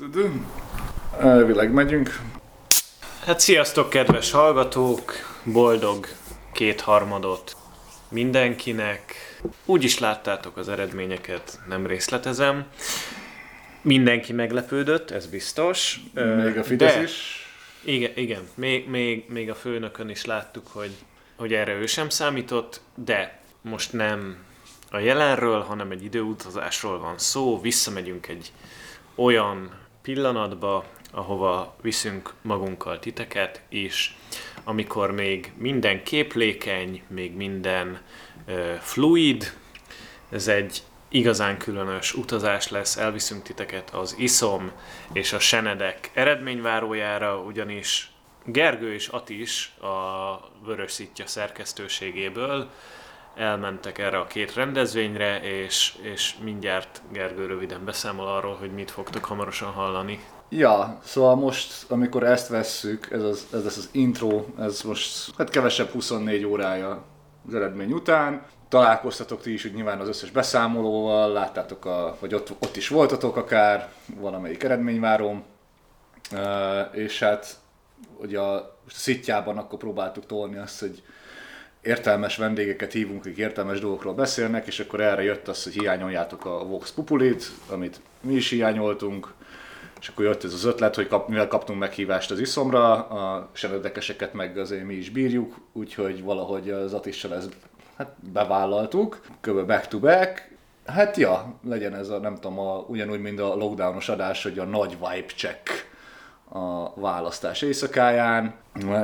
Tudunk, elvileg megyünk. Hát sziasztok, kedves hallgatók! Boldog kétharmadot mindenkinek. Úgy is láttátok az eredményeket, nem részletezem. Mindenki meglepődött, ez biztos. Még a Fidesz is. Igen. Még a főnökön is láttuk, hogy erre ő sem számított, de most nem a jelenről, hanem egy időutazásról van szó. Visszamegyünk egy olyan pillanatba, ahova viszünk magunkkal titeket is, amikor még minden képlékeny, még minden fluid. Ez egy igazán különös utazás lesz, elviszünk titeket az ISOM és a Senedek eredményvárójára, ugyanis Gergő és Ati is a Vörös Szitya szerkesztőségéből elmentek erre a két rendezvényre, és mindjárt Gergő röviden beszámol arról, hogy mit fogtok hamarosan hallani. Ja, szóval most, amikor ezt vesszük, ez az intro, ez most hát kevesebb 24 órája az eredmény után. Találkoztatok ti is, hogy nyilván az összes beszámolóval, láttátok, vagy ott is voltatok akár, valamelyik eredményvárom, és hát ugye a Szittyában akkor próbáltuk tolni azt, hogy értelmes vendégeket hívunk, akik értelmes dolgokról beszélnek, és akkor erre jött az, hogy hiányoljátok a Vox Populit, amit mi is hiányoltunk, és akkor jött ez az ötlet, hogy mivel kaptunk meghívást az ISZOM-ra, a senedekeseket meg azért mi is bírjuk, úgyhogy valahogy az Atissal ezt hát bevállaltuk, kb. Back to back. Hát ja, legyen ez a, nem tudom, ugyanúgy, mint a lockdownos adás, hogy a nagy vibe check a választás éjszakáján.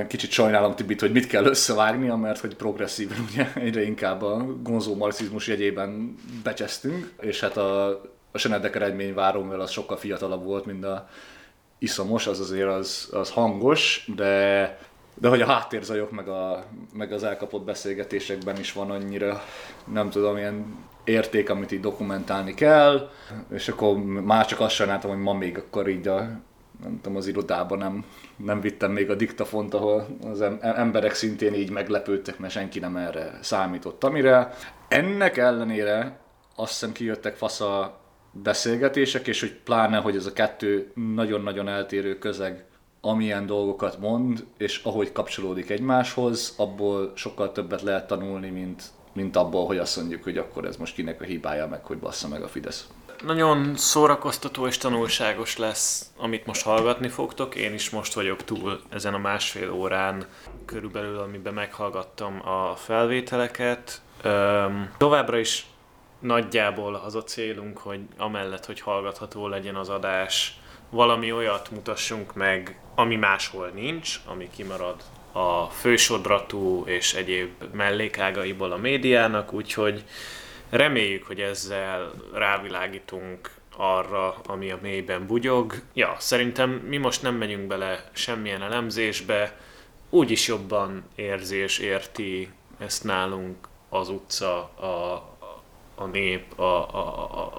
Kicsit sajnálom Tibit, hogy mit kell összevágnia, mert hogy progresszíven ugye egyre inkább a gonzó marxizmus jegyében becsesztünk, és hát a Senedek eredményváró, mivel az sokkal fiatalabb volt, mint a iszomos, az azért az hangos, de hogy a háttérzajok meg az elkapott beszélgetésekben is van annyira, nem tudom, ilyen érték, amit így dokumentálni kell, és akkor már csak azt sajnáltam, hogy ma még akkor így nem tudom, az irodában nem vittem még a diktafont, ahol az emberek szintén így meglepődtek, mert senki nem erre számított, amire. Ennek ellenére azt hiszem kijöttek fasz a beszélgetések, és hogy pláne, hogy ez a kettő nagyon-nagyon eltérő közeg, amilyen dolgokat mond, és ahogy kapcsolódik egymáshoz, abból sokkal többet lehet tanulni, mint abból, hogy azt mondjuk, hogy akkor ez most kinek a hibája, meg hogy bassza meg a Fidesz. Nagyon szórakoztató és tanulságos lesz, amit most hallgatni fogtok. Én is most vagyok túl ezen a másfél órán körülbelül, amiben meghallgattam a felvételeket. Továbbra is nagyjából az a célunk, hogy amellett, hogy hallgatható legyen az adás, valami olyat mutassunk meg, ami máshol nincs, ami kimarad a fősodratú és egyéb mellékágaiból a médiának, úgyhogy reméljük, hogy ezzel rávilágítunk arra, ami a mélyben bugyog. Ja, szerintem mi most nem megyünk bele semmilyen elemzésbe, úgyis jobban érzés érti ezt nálunk az utca, a nép,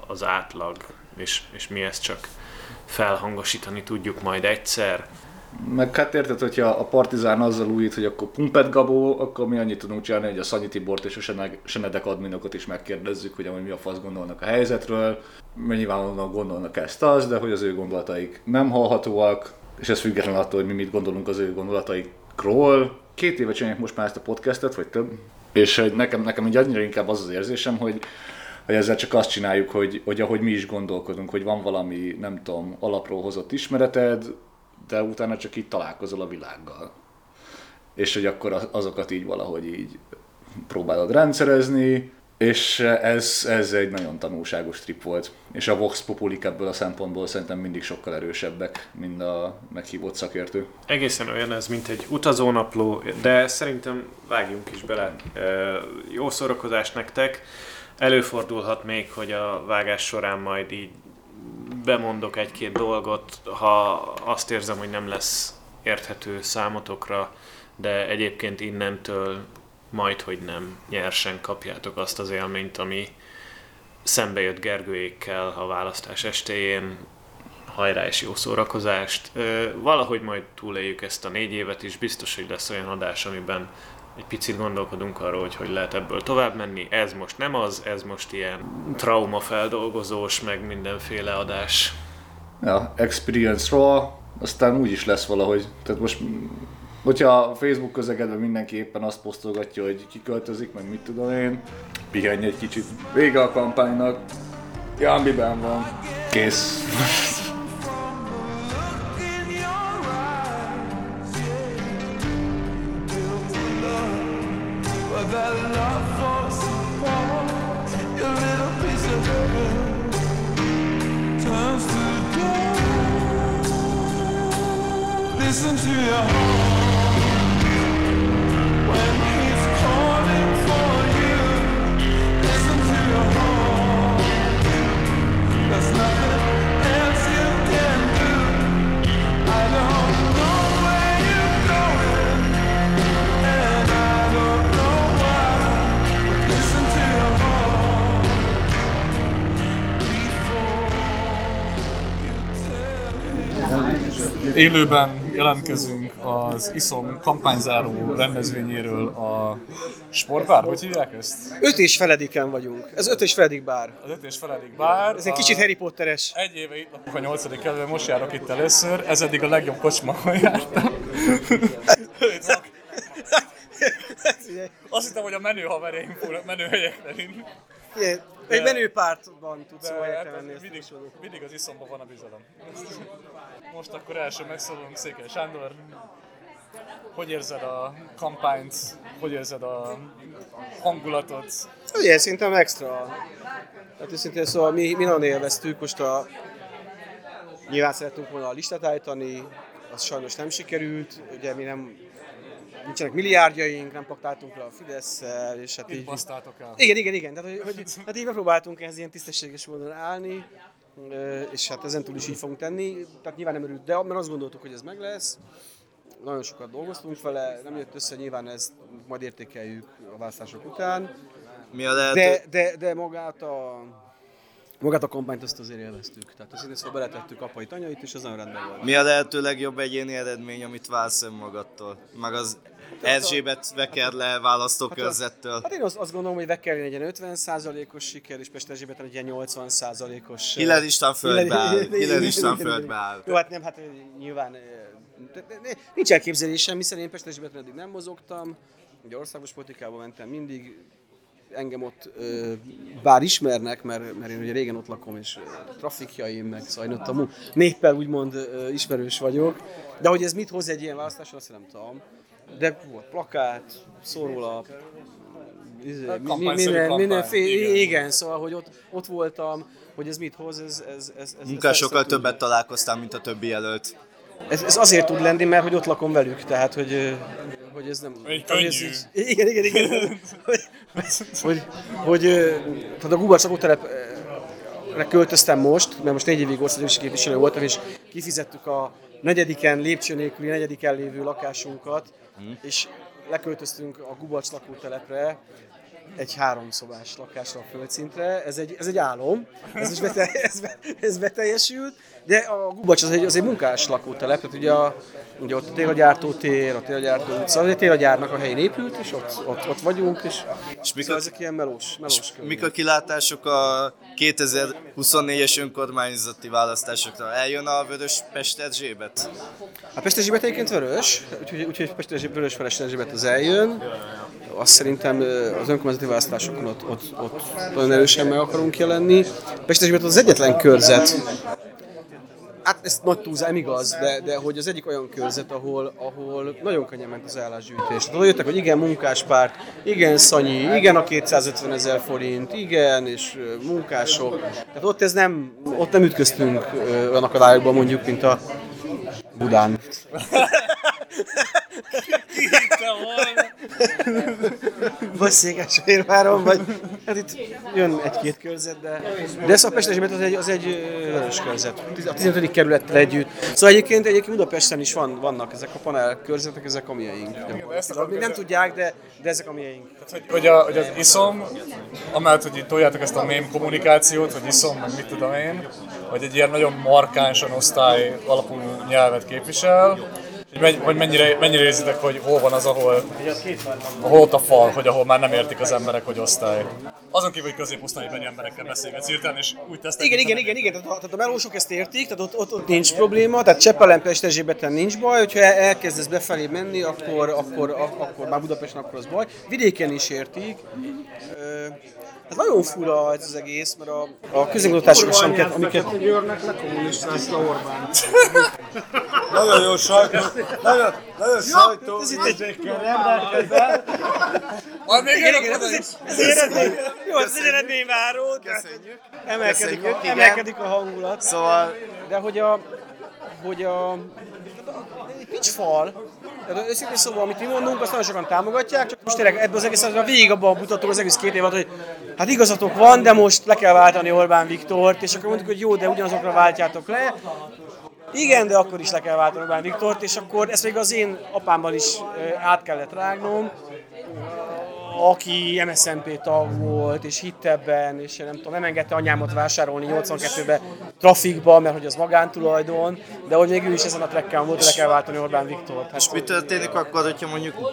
az átlag, és mi ezt csak felhangosítani tudjuk majd egyszer. Meg hát érted, hogyha a Partizán azzal újít, hogy akkor Pumpet Gabó, akkor mi annyit tudunk csinálni, hogy a Szanyi Tibort és a Senedek adminokat is megkérdezzük, hogy amúgy mi a fasz gondolnak a helyzetről, mert nyilvánvalóan gondolnak ezt az, de hogy az ő gondolataik nem hallhatóak, és ez független attól, hogy mi mit gondolunk az ő gondolataikról. 2 éve csináljuk most már ezt a podcastet, vagy több, és hogy nekem így annyira inkább az érzésem, hogy ezzel csak azt csináljuk, hogy ahogy mi is gondolkodunk, hogy van valami, nem tudom, alapról hozott ismereted, de utána csak így találkozol a világgal. És hogy akkor azokat így valahogy így próbálod rendszerezni, és ez egy nagyon tanulságos trip volt. És a Vox Populik ebből a szempontból szerintem mindig sokkal erősebbek, mint a meghívott szakértő. Egészen olyan ez, mint egy utazónapló, de szerintem vágjunk is bele. Jó szórakozást nektek! Előfordulhat még, hogy a vágás során majd így bemondok egy-két dolgot, ha azt érzem, hogy nem lesz érthető számotokra, de egyébként innentől majdhogy nem nyersen kapjátok azt az élményt, ami szembe jött Gergőékkel a választás estéjén. Hajrá és jó szórakozást! Valahogy majd túléljük ezt a 4 évet is, biztos, hogy lesz olyan adás, amiben egy picit gondolkodunk arról, hogy lehet ebből tovább menni. Ez most nem az, ez most ilyen traumafeldolgozós, meg mindenféle adás. ja, experience-ról, aztán úgy is lesz valahogy. Tehát most, hogyha a Facebook közegedben mindenki éppen azt posztolgatja, hogy kiköltözik, meg mit tudom én, pihenj egy kicsit. Vége a kampánynak, Jambiben van, kész. Listen to your heart when he's calling for you. Listen to your heart. There's nothing else you can do. I don't know where you're going, and I don't know why. Listen to your heart before you tell me. Élőben jelentkezünk az ISOM kampányzáró rendezvényéről a sportbár, hogy hívják ezt? 5 és felediken vagyunk. Ez 5 és feledik bár. Az 5 és feledik bár. Ez egy kicsit Harry Potteres. Egy éve itt lakok a 8. kerületben, most járok itt először. Ez eddig a legjobb kocsma, ahol jártam. Azt hittem, hogy a menő havereim fúr, menőhelyekben. Egy menőpártban tudsz helyekre venni. Mindig az ISOM-ban van a bizalom. Most akkor első megszólalunk, Székely Sándor. Hogy érzed a kampányt? Hogy érzed a hangulatot? Ugye, szerintem extra. Hát őszintén szóval mi nagyon élveztük, most nyilván szerettünk volna a listát állítani, az sajnos nem sikerült, ugye mi nem... Nincsenek milliárdjaink, nem paktáltunk le a Fidesz-szel, és hát így... basztáltok el. Igen, tehát hogy így megpróbáltunk ehhez ilyen tisztességes módon állni, és hát ezen túl is így fogunk tenni, tehát nyilván nem örült, de mert azt gondoltuk, hogy ez meg lesz. Nagyon sokat dolgoztunk vele, nem jött össze, nyilván ezt majd értékeljük a választások után. Mi a lehet? De magát a kampányt azt azért élveztük. Tehát azt hiszem, hogy beletettük apait, anyait, és az nagyon rendben volt. Mi a lehető legjobb egyéni eredmény, amit válsz önmagadtól? Meg az Erzsébet Vekerle választókörzettől? Hát én azt gondolom, hogy Vekerle egy ilyen 50%-os siker, és Pest-Erzsébetlen egy ilyen 80%-os... Hiller István földbe áll. Hiller István földbe áll. Jó, hát nem, hát nyilván... Nincs elképzelésem, hiszen én Pest-Erzsébetlen eddig nem mozogtam. Ugye országos politikában mentem mindig. Engem ott bár ismernek, mert én ugye régen ott lakom, és trafikjaim, meg szajnottam, néppel úgymond ismerős vagyok. De hogy ez mit hoz egy ilyen választáson, azt nem tudom. De volt plakát, szórólap, mindenféle, igen, szóval, hogy ott voltam, hogy ez mit hoz, ez munkásokkal többet találkoztam, mint a többi jelölt. Ez azért tud lenni, mert hogy ott lakom velük, tehát hogy ez nem... Igen. Tehát a Gubacs lakótelepre költöztem most, mert most 4 évig országgyűlési képviselő voltam, és kifizettük a lépcső nélküli negyediken lévő lakásunkat, és leköltöztünk a Gubacs lakótelepre, egy 3 szobás lakásra a földszintre, ez egy álom, ez beteljesült, de a Gubacs az egy munkás lakótelep, tehát ugye ott a Télagyártótér, a Télagyártó utca, a Télagyárnak a helyén épült, és ott vagyunk, és mikor, szóval ezek ilyen melós körül. Mik a kilátások a 2024-es önkormányzati választásokra? Eljön a vörös Pest-Erzsébet? A Pest-Erzsébet egyébként vörös, úgyhogy vörös Pest-Erzsébet az eljön. Azt szerintem az önkormányzati választásokon ott nagyon erősen meg akarunk jelenni. Pest-Erzsébet az egyetlen körzet. Hát ez nagy túlzás, igaz, de hogy az egyik olyan körzet, ahol nagyon könnyen ment az állásgyűjtés. Tehát jöttek, hogy igen, munkáspárt, igen, Szanyi, igen, a 250 000 forint, igen, és munkások. Tehát ott nem ütköztünk olyan akadályokban, mondjuk, mint a Budán. Kihitte volna! Vagy Székesfehérváron, vagy... Hát itt jön egy-két körzet, de ez a Pest-Erzsébet az egy vörös körzet. A 15. kerülettel együtt. Szóval egyébként Budapesten is vannak ezek a panel körzetek, ezek a miénk. Még nem tudják, de ezek a miénk. Tehát, hogy az ISOM, amellett, hogy itt toljátok ezt a mém kommunikációt, hogy ISOM, meg mit tudom én, hogy egy ilyen nagyon markánsan osztály alapú nyelvet képvisel, Hogy mennyire érzitek, hogy hol van az, ahol ott a fal, hogy ahol már nem értik az emberek, hogy osztály. Azon kívül, hogy középosztálybeli emberekkel beszélgetsz írtán, és úgy tesztek. Igen. Tehát a melósok ezt értik, tehát ott nincs probléma, tehát Csepelen, Pest-Erzsébetlen nincs baj, hogyha elkezdesz befelé menni, akkor már Budapesten akkor az baj. Vidéken is értik. Ez nagyon fura ez az egész, mert a közigazgatásokat sem kell, amiket... Orbán Györgynek lekommunisztázta Orbán. Nagyon jó sajtó, nagyon sajtó. Ez itt egy rendelkezel. Ez egy eredményváró. Emelkedik a hangulat. Szóval... De hogy a nincs fal. Tehát őszintén szóval, amit mi mondunk, azt nagyon sokan támogatják, csak most tényleg ebből az egész végig abban mutattuk az egész 2 évet, hogy hát igazatok van, de most le kell váltani Orbán Viktort, és akkor mondtuk, hogy jó, de ugyanazokra váltjátok le. Igen, de akkor is le kell váltani Orbán Viktort, és akkor ezt még az én apámban is át kellett rágnom, aki MSZP tag volt, és hitt ebben, és nem tudom, nem engedte anyámat vásárolni 82-ben trafikba, mert hogy az magántulajdon, de hogy még ő is ezen a trekken volt, le kell váltani Orbán Viktort. Hát, és mi történik akkor, hogyha mondjuk,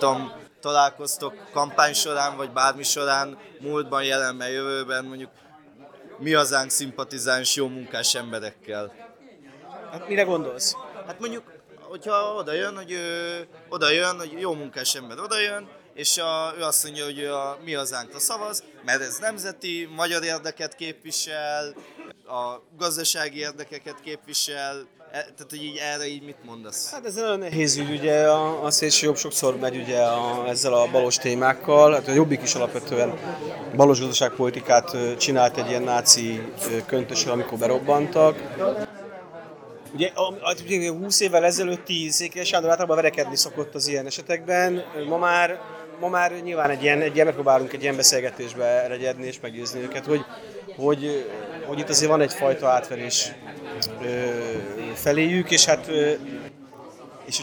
találkoztok kampány során, vagy bármi során, múltban, jelenben, jövőben, mondjuk Mi Hazánk szimpatizáns, jó munkás emberekkel? Hát mire gondolsz? Hát mondjuk, hogyha oda jön, hogy jó munkás ember oda jön, és ő azt mondja, hogy a Mi Hazánkra szavaz, mert ez nemzeti, magyar érdeket képvisel, a gazdasági érdekeket képvisel, tehát hogy így erre így mit mondasz? Hát ez nagyon nehéz ügy, ugye a szélsőjobb sokszor megy ugye ezzel a balos témákkal, hát a Jobbik is alapvetően balos gazdaságpolitikát csinált egy ilyen náci köntösről, amikor berobbantak. Ugye 20 évvel ezelőtt 10 Székely Sándor általában verekedni szokott az ilyen esetekben, ma már nyilván egy ilyen megpróbálunk egy ilyen beszélgetésbe regyedni és meggyőzni őket, hogy itt azért van egyfajta átverés feléjük, és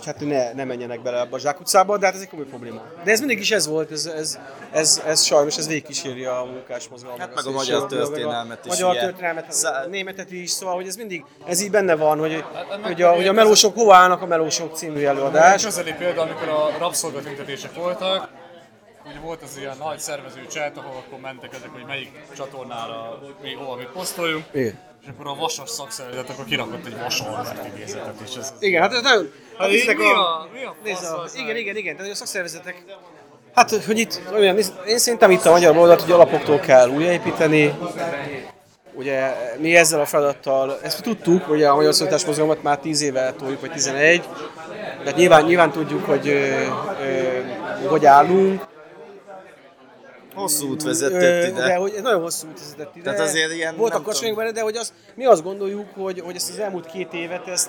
hogy ne menjenek bele a zsákutcába, de hát ez egy komoly probléma. De ez mindig is ez volt, ez sajnos, ez végigkíséri a munkásmozgalmat. Hát meg a magyar történelmet is. Magyar történelmet, a németet is, szóval, hogy ez mindig, ez így benne van, hogy a melósok hova állnak, a melósok című előadás. Közeli példa, amikor a rabszolgatüntetések voltak, ugye volt az ilyen nagy szervező chat, ahol akkor mentek ezek, hogy melyik csatornára mi hova mi posztoljunk. Igen. És akkor a vasas szakszervezet akkor kirakott egy vasorvát idézetet, és ez... Igen, hát nagyon... Hát igen, tehát a szakszervezetek... Hát, hogy itt, én szerintem itt a magyar oldalt, hogy alapoktól kell újjáépíteni. Ugye mi ezzel a feladattal, ezt tudtuk, ugye a Magyar Szövétlás Mozgalmat már 10 éve toljuk, vagy 11. Tehát nyilván tudjuk, hogy állunk. Hosszú út vezetett ide. De, hogy nagyon hosszú út vezetett ide. Tehát azért ilyen, volt a kacsonyunk benne, de hogy mi azt gondoljuk, hogy ezt az elmúlt 2 évet,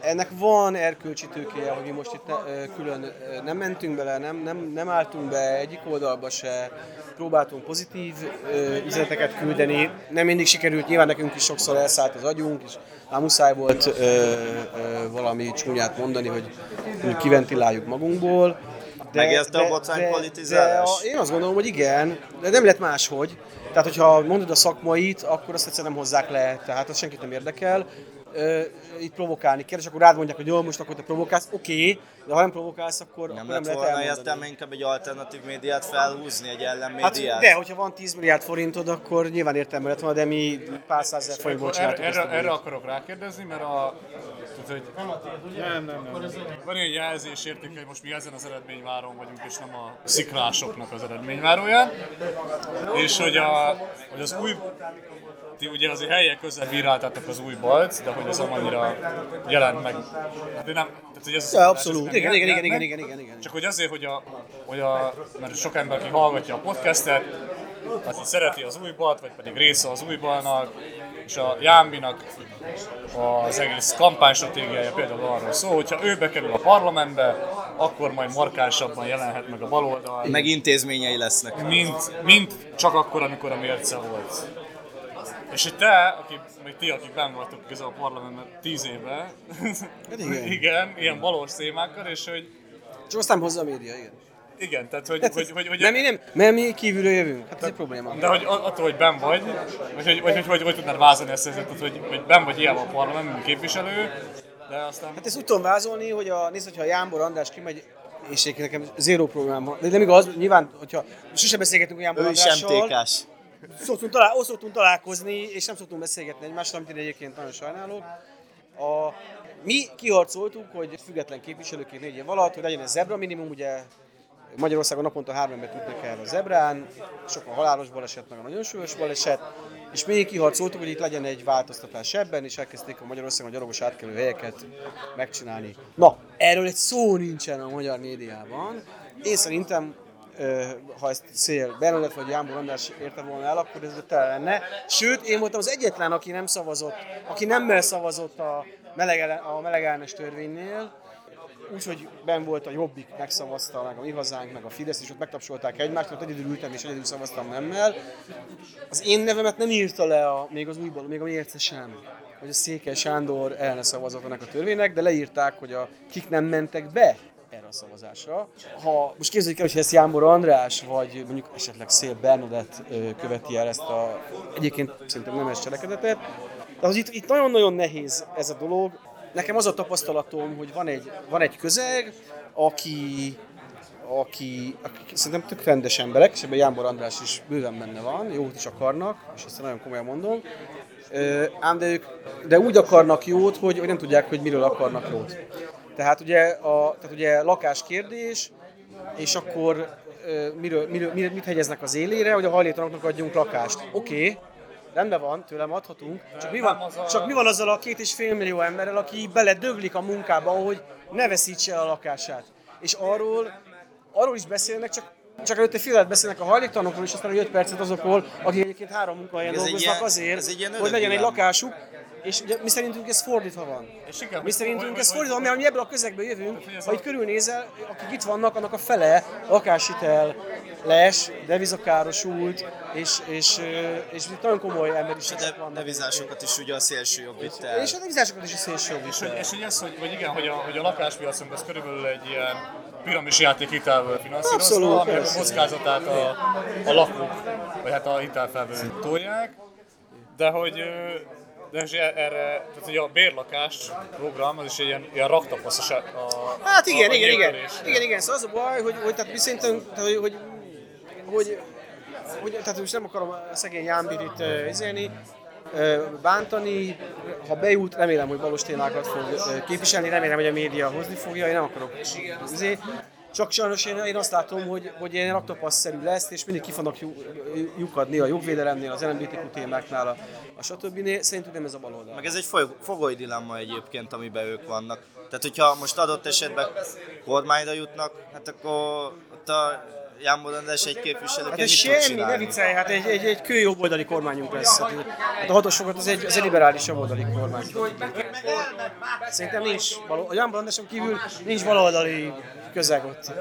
ennek van erkölcsi tőkéje, hogy mi most itt külön nem mentünk bele, nem álltunk be egyik oldalba se, próbáltunk pozitív üzeneteket küldeni. Nem mindig sikerült, nyilván nekünk is sokszor elszállt az agyunk, és már muszáj volt valami csúnyát mondani, hogy kiventiláljuk magunkból. Megérte a botrány politizálás? Én azt gondolom, hogy igen, de nem lett máshogy. Tehát, hogyha mondod a szakmait, akkor azt egyszerűen nem hozzák le, tehát az senkit nem érdekel. Itt provokálni kell, és akkor rád mondják, hogy jó, most akkor te provokálsz, oké, de ha nem provokálsz, akkor nem lehet elmondani. Nem lett volna értelme inkább egy alternatív médiát felhúzni, egy ellenmédiát? Hát, de, hogyha van 10 milliárd forintod, akkor nyilván értelme lett volna, de mi pár százezer forintból csináltuk ezt a erre akarok rákérdezni, mert van egy jelzés értünk, hogy most mi ezen az eredményváron vagyunk, és nem a sziklásoknak az eredményváróján, és hogy az új... Ti ugye azért helyen közel bíráltátok az új balc, de hogy ez annyira jelent meg. De nem, tehát, hogy ez ja, abszolút. Igen. Csak hogy azért, mert sok ember, aki hallgatja a podcastet, az így szereti az új balt, vagy pedig része az új balnak, és a Jámbinak az egész kampánystratégiája például arról szól, hogyha ő bekerül a parlamentbe, akkor majd markánsabban jelenhet meg a baloldal. Meg intézményei lesznek. Mint csak akkor, amikor a Mérce volt. És hogy akik benn voltok a parlamentben 10 éve, igen, ilyen valós szémákkal, és hogy... Csak aztán hozza a média, igen. Igen, tehát hogy mert mi kívülről jövünk, hát ez egy probléma. De hogy attól, hogy benn vagy, vagy hogy tudnád vázolni ezt, hogy benn vagy ilyen a parlamentben, képviselő, De aztán... Hát ezt úgy tudom vázolni, hogy nézd, hogyha a Jámbor András kimegy, és nekem zéró problémám. De nem igaz, nyilván, hogyha sose beszélgetünk a Jámbor Andrással. Ő is MTK-s. Szoktunk találkozni, és nem szoktunk beszélgetni egymással, amit én egyébként nagyon sajnálok. Mi kiharcoltuk, hogy független képviselőként 4 év alatt, hogy legyen ez zebra minimum, ugye Magyarországon naponta 3 embert ütnek el a zebrán, sokan halálos baleset, meg a nagyon súlyos baleset, és mi kiharcoltuk, hogy itt legyen egy változtatás ebben, és elkezdték a Magyarországon a gyalogos átkelő helyeket megcsinálni. Na, erről egy szó nincsen a magyar médiában. Én szerintem, ha ezt Szél Bernadett vagy Jámbor András érte volna el, akkor ez tele lenne. Sőt, én voltam az egyetlen, aki nem szavazott, aki nemmel szavazott a melegellenes törvénynél, úgyhogy benn volt a Jobbik, megszavazta, meg a Mi Hazánk, meg a Fidesz, és ott megtapsolták egymást, mert egyedül ültem és egyedül szavaztam nemmel. Az én nevemet nem írta le még a Mérce sem, hogy a Székely Sándor el ne szavazott ennek a törvénynek, de leírták, hogy kik nem mentek be erre a szavazásra. Ha most képzeljük el, hogy ezt Jámbor András, vagy mondjuk esetleg Szél Bernadett követi el ezt a egyébként szerintem nemes cselekedetet, de az itt nagyon-nagyon nehéz ez a dolog. Nekem az a tapasztalatom, hogy van egy közeg, aki szerintem tök rendes emberek, és ebben Jámbor András is bőven benne van, jót is akarnak, és ezt nagyon komolyan mondom, ám de úgy akarnak jót, hogy nem tudják, hogy miről akarnak jót. Tehát ugye, lakáskérdés, és akkor mit hegyeznek az élére, hogy a hajléktalanoknak adjunk lakást. Oké. Rendben van, tőlem adhatunk, csak mi van azzal a 2,5 millió emberrel, aki beledöglik a munkába, hogy ne veszítse a lakását. És arról is beszélnek, csak előtte fél évet beszélnek a hajléktalanokról, és aztán 5 percet azokról, akik egyébként 3 munkahelyen dolgoznak azért, hogy legyen egy lakásuk. És ugye mi szerintünk ez fordítva van. Mert mi ebből a közegből jövünk, ha itt körülnézel, akik itt vannak, annak a fele lakáshitel, les, devizakárosult, és nagyon komoly ember is. És a devizásokat is ugye a szélső jobb vitel. És a devizásokat is a szélső jobb vitel. És ugye ez, hogy a lakáspiacunk az körülbelül egy ilyen piramis játék hitelből finanszírozva, amelyek a kockázatát a lakók, vagy hát a hitelfelvevők tolják, de erre, tehát a bérlakás program, az is egy ilyen raktapaszos hát igen, szóval az a baj, hogy mi szerintem, tehát most nem akarom a szegény Jámbit itt bántani, ha bejut, remélem, hogy valós témákat fog képviselni, remélem, hogy a média hozni fogja, én nem akarok azért. Csak sajnos én azt látom, hogy ilyen raktapasszerű lesz, és mindig ki fognak lyukadni a jogvédelemnél, az LMBTQ témáknál, a stb. Szerintem nem ez a baloldal. Meg ez egy fogoly dilemma egyébként, amiben ők vannak. Tehát, hogyha most adott esetben kormányra jutnak, hát akkor ott a Jámbor András egy képviselőként mit tud csinálni? Hát semmi, ne viccelj, hát egy kőjobboldali kormányunk lesz. Hát a hatosokat az egy liberális jobboldali kormány. Szerintem nincs, a Jámbor Andráson kívül nincs baloldali közeg ott.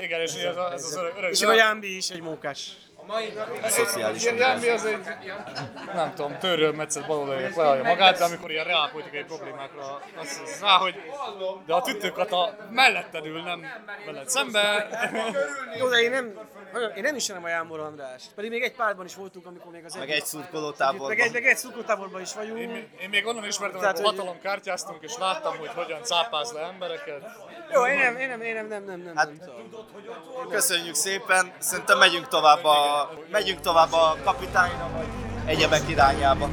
Igen, és ez az örök. És a Jámbi is egy mókás. A szociális Jámbi az egy, nem tudom, törről metszett baloldalinak lealja magát, de amikor ilyen reálpolitikai problémákra azt hiszem rá, hogy de a tüttőkat a melletted ül, nem veled szembe. Jó, de én nem ismerem a Jámbor Andrást, pedig még egy pártban is voltunk, amikor még az meg egy szurkolótáborban. Meg egy szurkolótáborban is vagyunk. Én még onnan ismertem, tehát, amikor hatalomkártyáztunk, és láttam, hogy hogyan cápáz le embereket. Jó, én nem. Hát, köszönjük szépen, szerintem megyünk tovább a kapitányra, vagy egyebek irányába.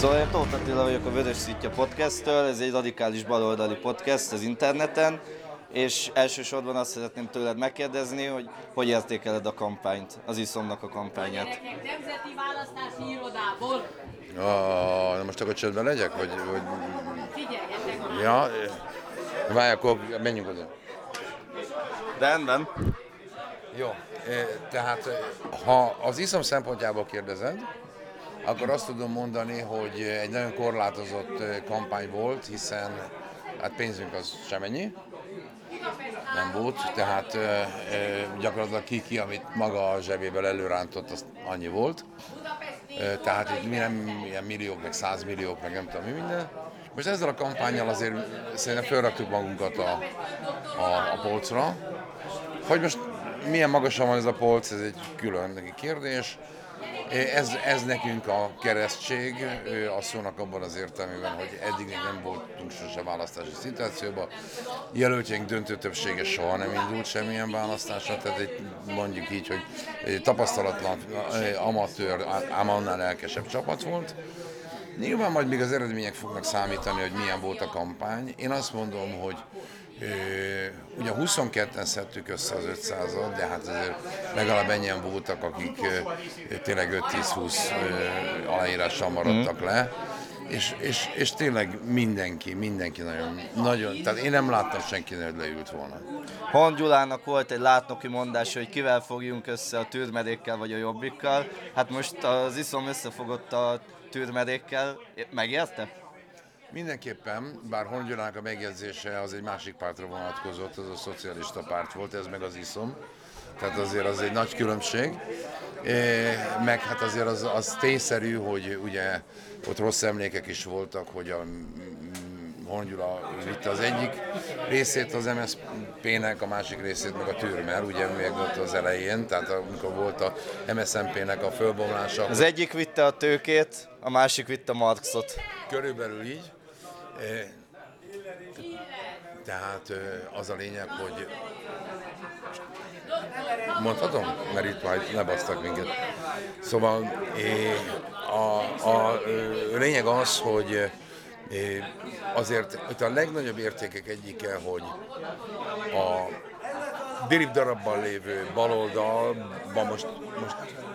Szóval én Tóth Attila vagyok a Vörös Szitya podcasttől, ez egy radikális baloldali podcast az interneten, és elsősorban azt szeretném tőled megkérdezni, hogy értékeled a kampányt, az ISOM-nak a kampányát. Gyerekek nemzeti választási irodából! Na most akkor csöndben legyek? Vagy... Figyeljetek! Ja, várj, akkor menjünk oda. Rendben. Jó, tehát ha az ISOM szempontjából kérdezed, akkor azt tudom mondani, hogy egy nagyon korlátozott kampány volt, hiszen hát pénzünk az semennyi, nem volt, tehát gyakorlatilag ki, amit maga a zsebéből előrántott, az annyi volt. Tehát itt mi nem ilyen milliók, meg százmilliók, meg nem tudom mi minden. Most ezzel a kampánnyal azért szerintem felraktuk magunkat a polcra. Hogy most milyen magasan van ez a polc, ez egy külön kérdés. Ez nekünk a keresztség, a szónak abban az értelmében, hogy eddig nem voltunk sose választási szituációban. Jelöltjeink döntő többsége soha nem indult semmilyen választásra, tehát egy, mondjuk így, hogy egy tapasztalatlan, amatőr, ám annál lelkesebb csapat volt. Nyilván majd még az eredmények fognak számítani, hogy milyen volt a kampány. Én azt mondom, hogy ugye 22-en szedtük össze az 500-at, de hát azért legalább ennyien voltak, akik tényleg 5-10-20 aláírással maradtak le, és tényleg mindenki nagyon, tehát én nem láttam senkinek, hogy leült volna. Horn Gyulának volt egy látnoki mondása, hogy kivel fogjunk össze, a Tűrmedékkel vagy a Jobbikkal. Hát most az ISOM összefogott a Tűrmedékkel, megérte? Mindenképpen, bár Horn Gyulának a megjegyzése az egy másik pártra vonatkozott, az a szocialista párt volt, ez meg az ISZOM, tehát azért az egy nagy különbség, meg hát azért az tényszerű, hogy ugye ott rossz emlékek is voltak, hogy a Horn Gyula vitte az egyik részét az MSZP-nek, a másik részét meg a Türmer, ugye még ott az elején, tehát amikor volt a MSZMP-nek a fölbomlása. Az egyik vitte a tőkét, a másik vitte a Marxot. Körülbelül így. Tehát az a lényeg, hogy... Mondhatom? Mert itt majd lebasztak minket. Szóval a lényeg az, hogy... Azért hogy a legnagyobb értékek egyike, hogy a darabban lévő baloldalban most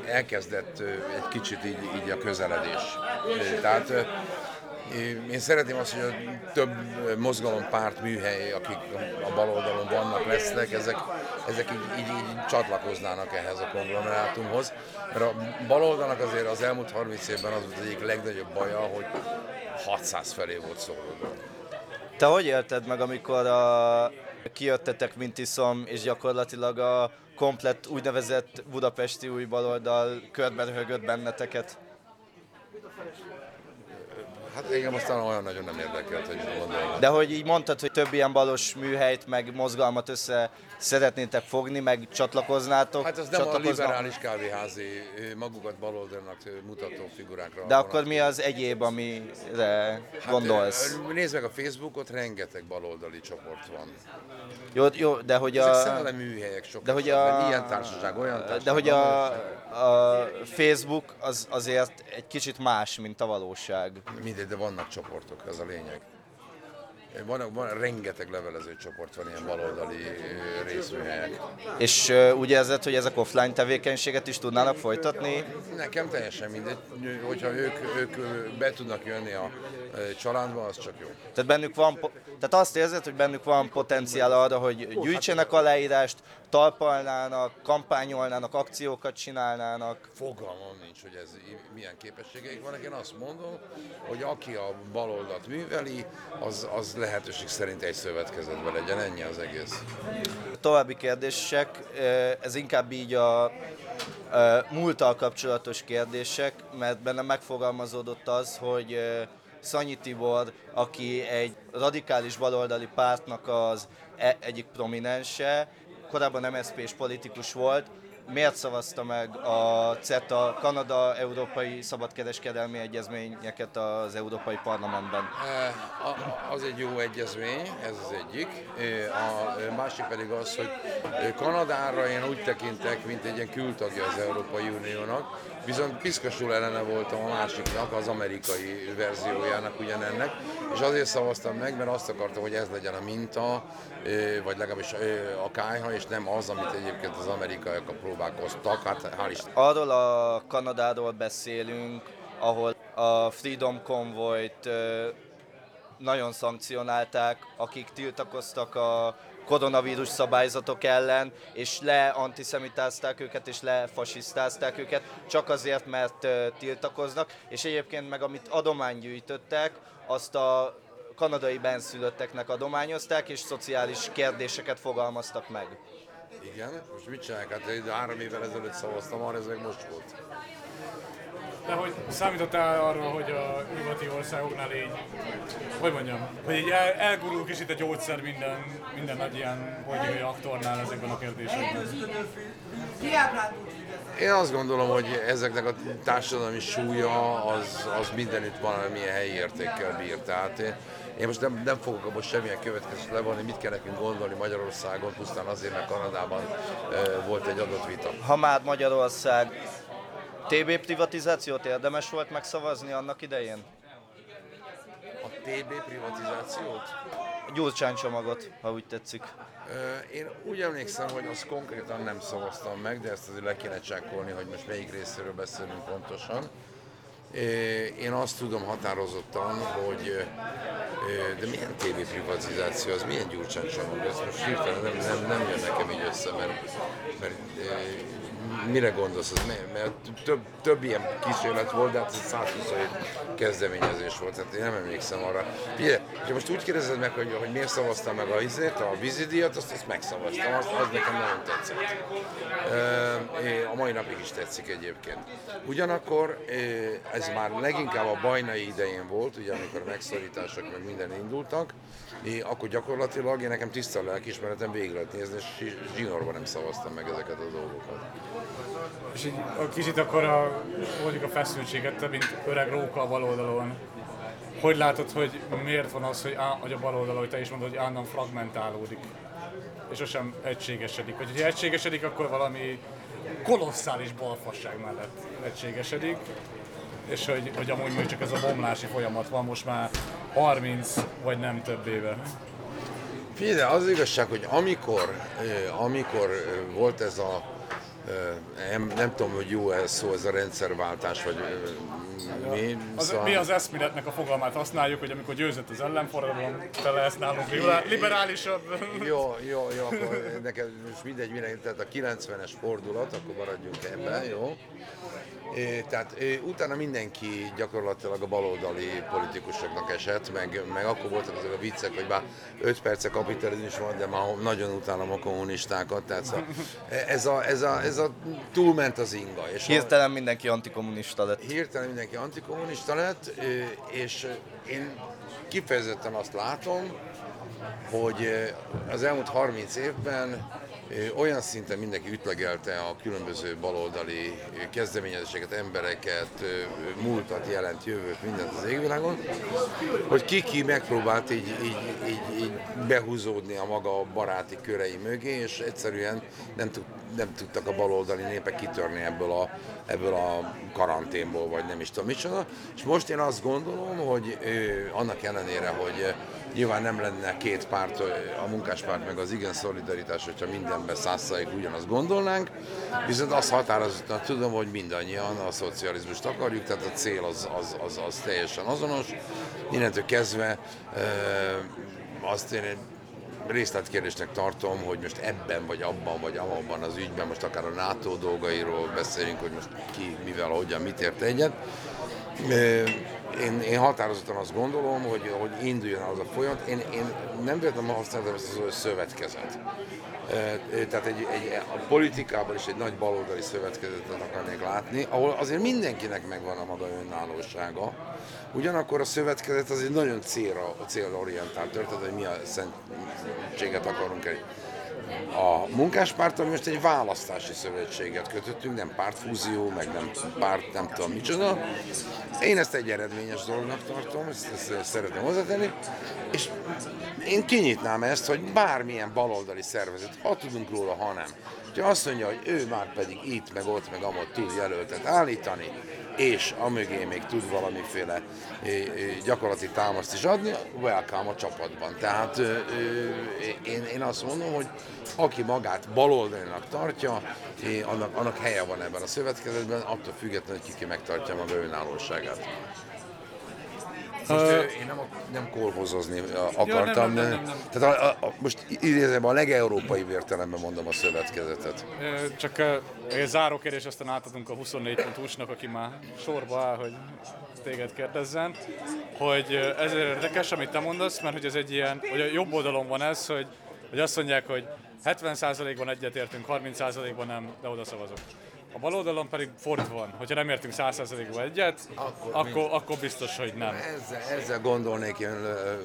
elkezdett egy kicsit így a közeledés. Tehát én szeretném azt, hogy a több mozgalompárt műhely, akik a baloldalon vannak, lesznek, ezek így csatlakoznának ehhez a konglomerátumhoz. Mert a baloldalnak azért az elmúlt 30 évben az volt egyik legnagyobb baja, hogy 600 felé volt szólóban. Te hogy élted meg, amikor kijöttetek, mint ISZOM, és gyakorlatilag a komplett úgynevezett budapesti új baloldal körben röhögött benneteket? Hát engem aztán olyan nagyon nem érdekelt, hogy gondolom. De hogy így mondtad, hogy több ilyen balos műhelyt, meg mozgalmat össze szeretnétek fogni, meg csatlakoznátok. Hát az nem a liberális kávéházi magukat baloldalnak mutató figurákra. De akkor mi az egyéb, amire gondolsz? Hát, nézd meg a Facebookot, rengeteg baloldali csoport van. Jó, de hogy ezek szellemi műhelyek sokat. De hogy ilyen társaság, olyan társaság. De hogy a Facebook az azért egy kicsit más, mint a valóság. Mindegy, de vannak csoportok, ez a lényeg. Van rengeteg levelező csoport, van ilyen baloldali részműhelyek. És úgy érzed, hogy ezek offline tevékenységet is tudnának folytatni? Nekem teljesen mindegy. Hogyha ők be tudnak jönni a családba, az csak jó. Tehát, tehát azt érzed, hogy bennük van potenciál arra, hogy gyűjtsenek aláírást, talpalnának, kampányolnának, akciókat csinálnának? Fogalmam nincs, hogy ez milyen képességeik vannak. Én azt mondom, hogy aki a baloldat műveli, az lehetőség szerint egy szövetkezetben legyen, ennyi az egész. További kérdések, ez inkább így a múlttal kapcsolatos kérdések, mert bennem megfogalmazódott az, hogy Szanyi Tibor, aki egy radikális baloldali pártnak az egyik prominense, korábban MSZP-s politikus volt, miért szavazta meg a CETA, Kanada Európai Szabadkereskedelmi Egyezményeket az Európai Parlamentben? Az egy jó egyezmény, ez az egyik. A másik pedig az, hogy Kanadára én úgy tekintek, mint egy ilyen kültagja az Európai Uniónak, viszont piszkosul ellene voltam a másiknak, az amerikai verziójának ugyanennek, és azért szavaztam meg, mert azt akartam, hogy ez legyen a minta, vagy legalábbis a kályha, és nem az, amit egyébként az amerikaiak próbálkoztak. Hát, arról a Kanadáról beszélünk, ahol a Freedom Convoyt nagyon szankcionálták, akik tiltakoztak a koronavírus szabályzatok ellen, és leantiszemitázták őket, és lefasisztázták őket, csak azért, mert tiltakoznak, és egyébként meg amit adomány gyűjtöttek, azt a kanadai benszülötteknek adományozták, és szociális kérdéseket fogalmaztak meg. Igen, most mit csinálják? Hát én 3 évvel ezelőtt szavaztam, arra ez meg most volt. De hogy számítottál arra, hogy a nyugati országoknál így, hogy mondjam, hogy így elgurul kicsit a gyógyszer minden nagy ilyen, hogy aktornál ezekben a kérdésekben? Én azt gondolom, hogy ezeknek a társadalmi súlya az mindenütt valamilyen helyi értékkel bír. Tehát én most nem fogok abban semmilyen következőt levonni, mit kell nekünk gondolni Magyarországon, pusztán azért, mert Kanadában volt egy adott vita. Ha már Magyarország... TB privatizációt érdemes volt megszavazni annak idején? A TB privatizációt? A Gyurcsány csomagot, ha úgy tetszik. Én úgy emlékszem, hogy azt konkrétan nem szavaztam meg, de ezt azért le kéne csekkolni, hogy most melyik részéről beszélünk pontosan. Én azt tudom határozottan, hogy de milyen TB privatizáció, az milyen Gyurcsány csomag, ez most hirtelen nem jön nekem így össze, mert mire gondolsz? Mert több ilyen kísérlet volt, de hát ez 127 kezdeményezés volt, tehát én nem emlékszem arra. Figyelj, ha most úgy kérdezed meg, hogy miért szavaztam meg a vízidíjat, azt megszavaztam, az nekem nagyon tetszett. A mai napig is tetszik egyébként. Ugyanakkor ez már leginkább a Bajnai idején volt, ugye amikor a megszorítások meg minden indultak, akkor gyakorlatilag én nekem tiszta lelkiismeretem végig lehet nézni, és zsinórban nem szavaztam meg ezeket a dolgokat. És így a kicsit akkor mondjuk a feszültséget, te mint öreg róka a baloldalon. Hogy látod, hogy miért van az, hogy a baloldal, hogy te is mondod, hogy állandóan fragmentálódik, és az sem egységesedik. Vagy hogyha egységesedik, akkor valami kolosszális balfasság mellett egységesedik, és hogy amúgy még csak ez a bomlási folyamat van most már 30 vagy nem több éve. Figyelj, az igazság, hogy amikor volt ez a nem tudom, hogy jó szó ez a rendszerváltás, vagy mi. Mi az eszméletnek a fogalmát használjuk, hogy amikor győzött az ellenforradalom, tele lesz nálunk liberálisabb. Jó, akkor neked most mindegy, tehát a 90-es fordulat, akkor maradjunk ebben, jó? Tehát utána mindenki gyakorlatilag a baloldali politikusoknak esett, meg akkor voltak azok a viccek, hogy már 5 perce kapitalizmus van, de már nagyon utálom a kommunistákat, tehát szóval ez a túlment az inga. És hirtelen mindenki antikommunista lett. Hirtelen mindenki antikommunista lett, és én kifejezetten azt látom, hogy az elmúlt 30 évben olyan szinten mindenki ütlegelte a különböző baloldali kezdeményezéseket, embereket, múltat, jelent, jövőt, mindent az égvilágon, hogy ki megpróbált így behúzódni a maga baráti körei mögé, és egyszerűen nem tudtak a baloldali népek kitörni ebből a karanténból, vagy nem is tudom micsoda. És most én azt gondolom, hogy annak ellenére, hogy nyilván nem lenne két párt, a munkáspárt meg az igen szolidaritás, hogyha mindenben 100%-ig ugyanazt gondolnánk, viszont azt határozottan tudom, hogy mindannyian a szocializmust akarjuk, tehát a cél az teljesen azonos. Innentől kezdve azt én részletkérdésnek tartom, hogy most ebben vagy abban az ügyben, most akár a NATO dolgairól beszélünk, hogy most ki, mivel, hogyan, mit ért egyet. Én határozottan azt gondolom, hogy induljon az a folyamat. Én nem véletlenül használtam ezt az szövetkezet. Tehát a politikában is egy nagy baloldali szövetkezetet akarnék látni, ahol azért mindenkinek megvan a maga önállósága. Ugyanakkor a szövetkezet azért nagyon célorientált történet, hogy mi a szentséget akarunk elérni. A munkáspárttal most egy választási szövetséget kötöttünk, nem pártfúzió, meg nem párt, nem tudom micsoda. Én ezt egy eredményes dolognak tartom, ezt szeretném hozzátenni, és én kinyitnám ezt, hogy bármilyen baloldali szervezet, ha tudunk róla, ha nem. Ha azt mondja, hogy ő már pedig itt, meg ott, meg amott tud jelöltet állítani, és amögé még tud valamiféle gyakorlati támaszt is adni, welcome a csapatban. Tehát én azt mondom, hogy aki magát baloldalinak tartja, annak helye van ebben a szövetkezetben, attól függetlenül, hogy ki megtartja maga önállóságát. Én nem kolhozozni akartam. Nem. Tehát most idézem, a legeurópaibb értelemben mondom a szövetkezetet. Csak egy záró kérdés, aztán átadunk a 24 pontúsnak, aki már sorba áll, hogy téged kérdezzen, hogy ez érdekes, amit te mondasz, mert hogy ez egy ilyen, hogy a jobb oldalon van ez, hogy azt mondják, hogy 70%-ban egyetértünk, 30%-ban nem, de oda szavazok. A bal oldalon pedig fordítva van, hogyha nem értünk 100%-ba egyet, akkor biztos, hogy nem. Ezzel gondolnék én,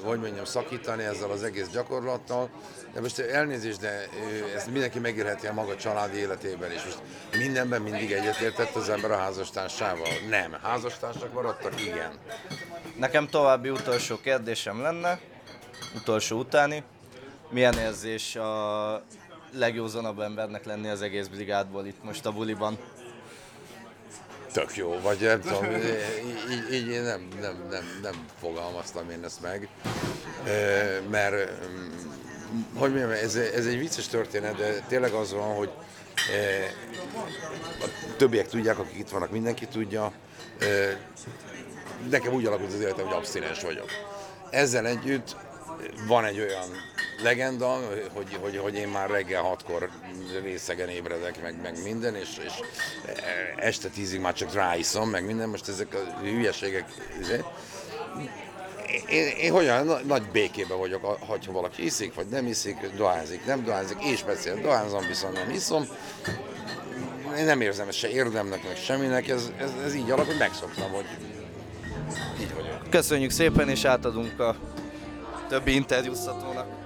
hogy mondjam, szakítani ezzel az egész gyakorlattal. De most elnézést, de ezt mindenki megérheti a maga családi életében is. Most mindenben mindig egyetértett az ember a házastársával. Nem. Házastársak maradtak? Igen. Nekem további utolsó kérdésem lenne, utolsó utáni. Milyen érzés a legjózanabb embernek lenni az egész brigádból itt most a buliban? Tök jó, vagy nem tudom, így nem fogalmaztam én ezt meg, mert hogy mondjam, ez egy vicces történet, de tényleg az van, hogy a többiek tudják, akik itt vannak, mindenki tudja, nekem úgy alakult az életem, hogy abszinens vagyok. Ezzel együtt van egy olyan legenda, hogy én már reggel 6-kor részegen ébredek, meg minden, és este 10-ig már csak ráiszom, meg minden, most ezek a hülyeségek... Én hogyan nagy békében vagyok, ha valaki iszik, vagy nem iszik, dohányzik, nem dohányzik, és beszél, dohányzom, viszont nem iszom. Én nem érzem ezt se érdemnek, meg semminek, ez így alakul, megszoktam, hogy így vagyok. Köszönjük szépen, és átadunk a többi interjúztatónak.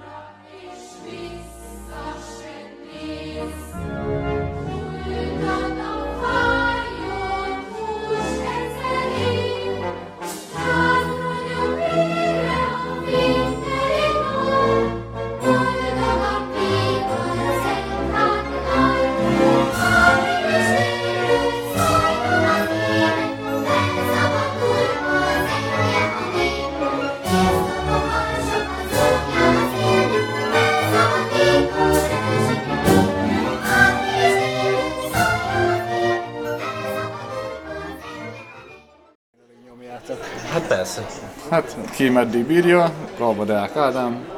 Hát, ki meddig bírja, Galba Deák Ádám,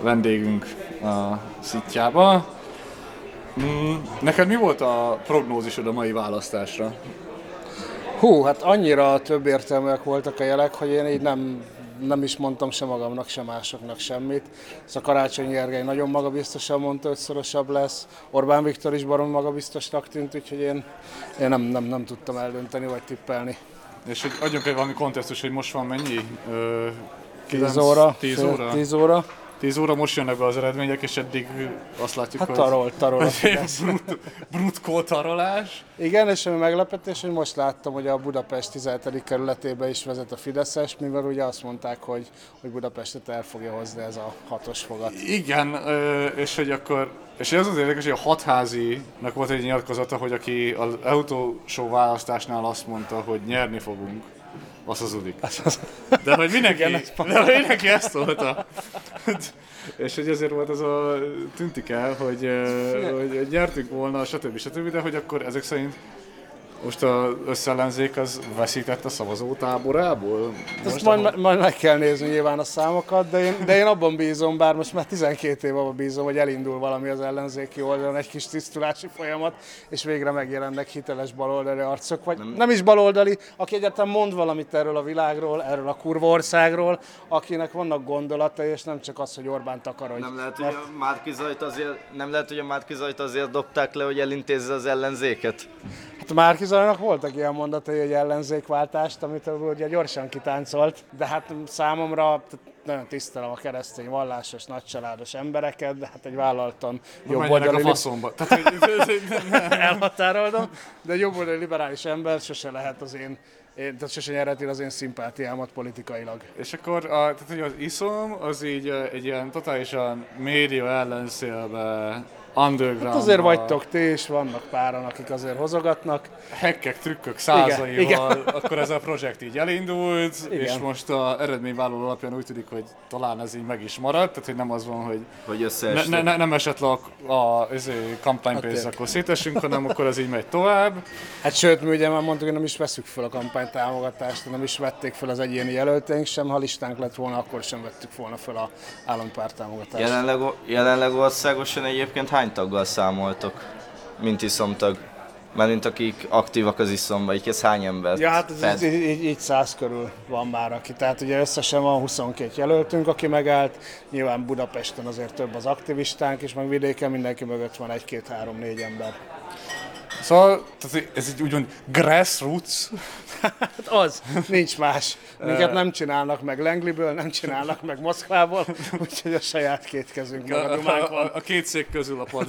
vendégünk a Szittyába. Neked mi volt a prognózisod a mai választásra? Hú, hát annyira több értelműek voltak a jelek, hogy én így nem is mondtam se magamnak, se másoknak semmit. Szóval Karácsony Gergely nagyon magabiztosan mondta, hogy szorosabb lesz. Orbán Viktor is barom magabiztosnak tűnt, úgyhogy én nem tudtam eldönteni vagy tippelni. És hogy adjunk egy valami kontextus, hogy most van mennyi? 10 óra. 10 óra, most jönnek be az eredmények, és eddig azt látjuk, hogy... Hát tarol. Brutkó tarolás. Igen, és ami meglepetés, hogy most láttam, hogy a Budapest 17. kerületében is vezet a Fideszes, mivel ugye azt mondták, hogy Budapestet el fogja hozni ez a hatos fogat. Igen, és hogy akkor... És ez az érdekes, hogy a Hatházinak volt egy nyilatkozata, hogy aki az utolsó választásnál azt mondta, hogy nyerni fogunk, az hazudik. De hogy mindenki ezt mondta. És hogy ezért volt az a tüntik el, hogy nyertünk volna, stb. De hogy akkor ezek szerint most az összellenzék az veszített a szavazótáborából? Ezt majd meg kell nézni nyilván a számokat, de én abban bízom, bár most már 12 év abban bízom, hogy elindul valami az ellenzéki oldalon, egy kis tisztulási folyamat, és végre megjelennek hiteles baloldali arcok, vagy nem is baloldali, aki egyáltalán mond valamit erről a világról, erről a kurva országról, akinek vannak gondolatai, és nem csak az, hogy Orbán takarodj. Nem lehet, hogy a Márki-Zajt azért dobták le, hogy elintézze az ellenzéket? Hát Márki Zajnak voltak ilyen mondatai, hogy ellenzékváltást, amit ugye gyorsan kitáncolt, de hát számomra nagyon tisztelem a keresztény vallásos, nagycsaládos embereket, de hát egy vállaltan jobboldali... Elhatárolom, de jobboldali liberális ember sose lehet az sose nyerheti az én szimpátiámat politikailag. És akkor az ISOM az így egy ilyen totálisan média ellenszélbe underground. Hát azért vagytok ti, és vannak páran, akik azért hozogatnak. Hekkek, trükkök százaival, igen. Akkor ez a projekt így elindult, igen. És most az eredményvállaló alapján úgy tűnik, hogy talán ez így meg is maradt, tehát hogy nem az van, hogy nem esett le a kampánypénz, akkor szétesünk, hanem akkor ez így megy tovább. Hát sőt, mi ugye már mondtuk, hogy nem is veszük fel a kampánytámogatást, nem is vették fel az egyéni jelölteink sem, ha listánk lett volna, akkor sem vettük volna fel a állampártámogatást. Jelenleg országosan egyébként hány taggal számoltok, mint ISZOM-tag? Mármint akik aktívak az ISZOM-ban, így ez hány ember? Ja, hát ez így 100 körül van már aki. Tehát ugye összesen van 22 jelöltünk, aki megállt. Nyilván Budapesten azért több az aktivistánk, és meg vidéken mindenki mögött van 1, 2, 3, 4 ember. Szóval ez egy úgymond grassroots. Hát az, nincs más. Minket nem csinálnak meg Lengliből, nem csinálnak meg Moszkvából, úgyhogy a saját két kezünkkel a dumánk van. A két szék közül a pad.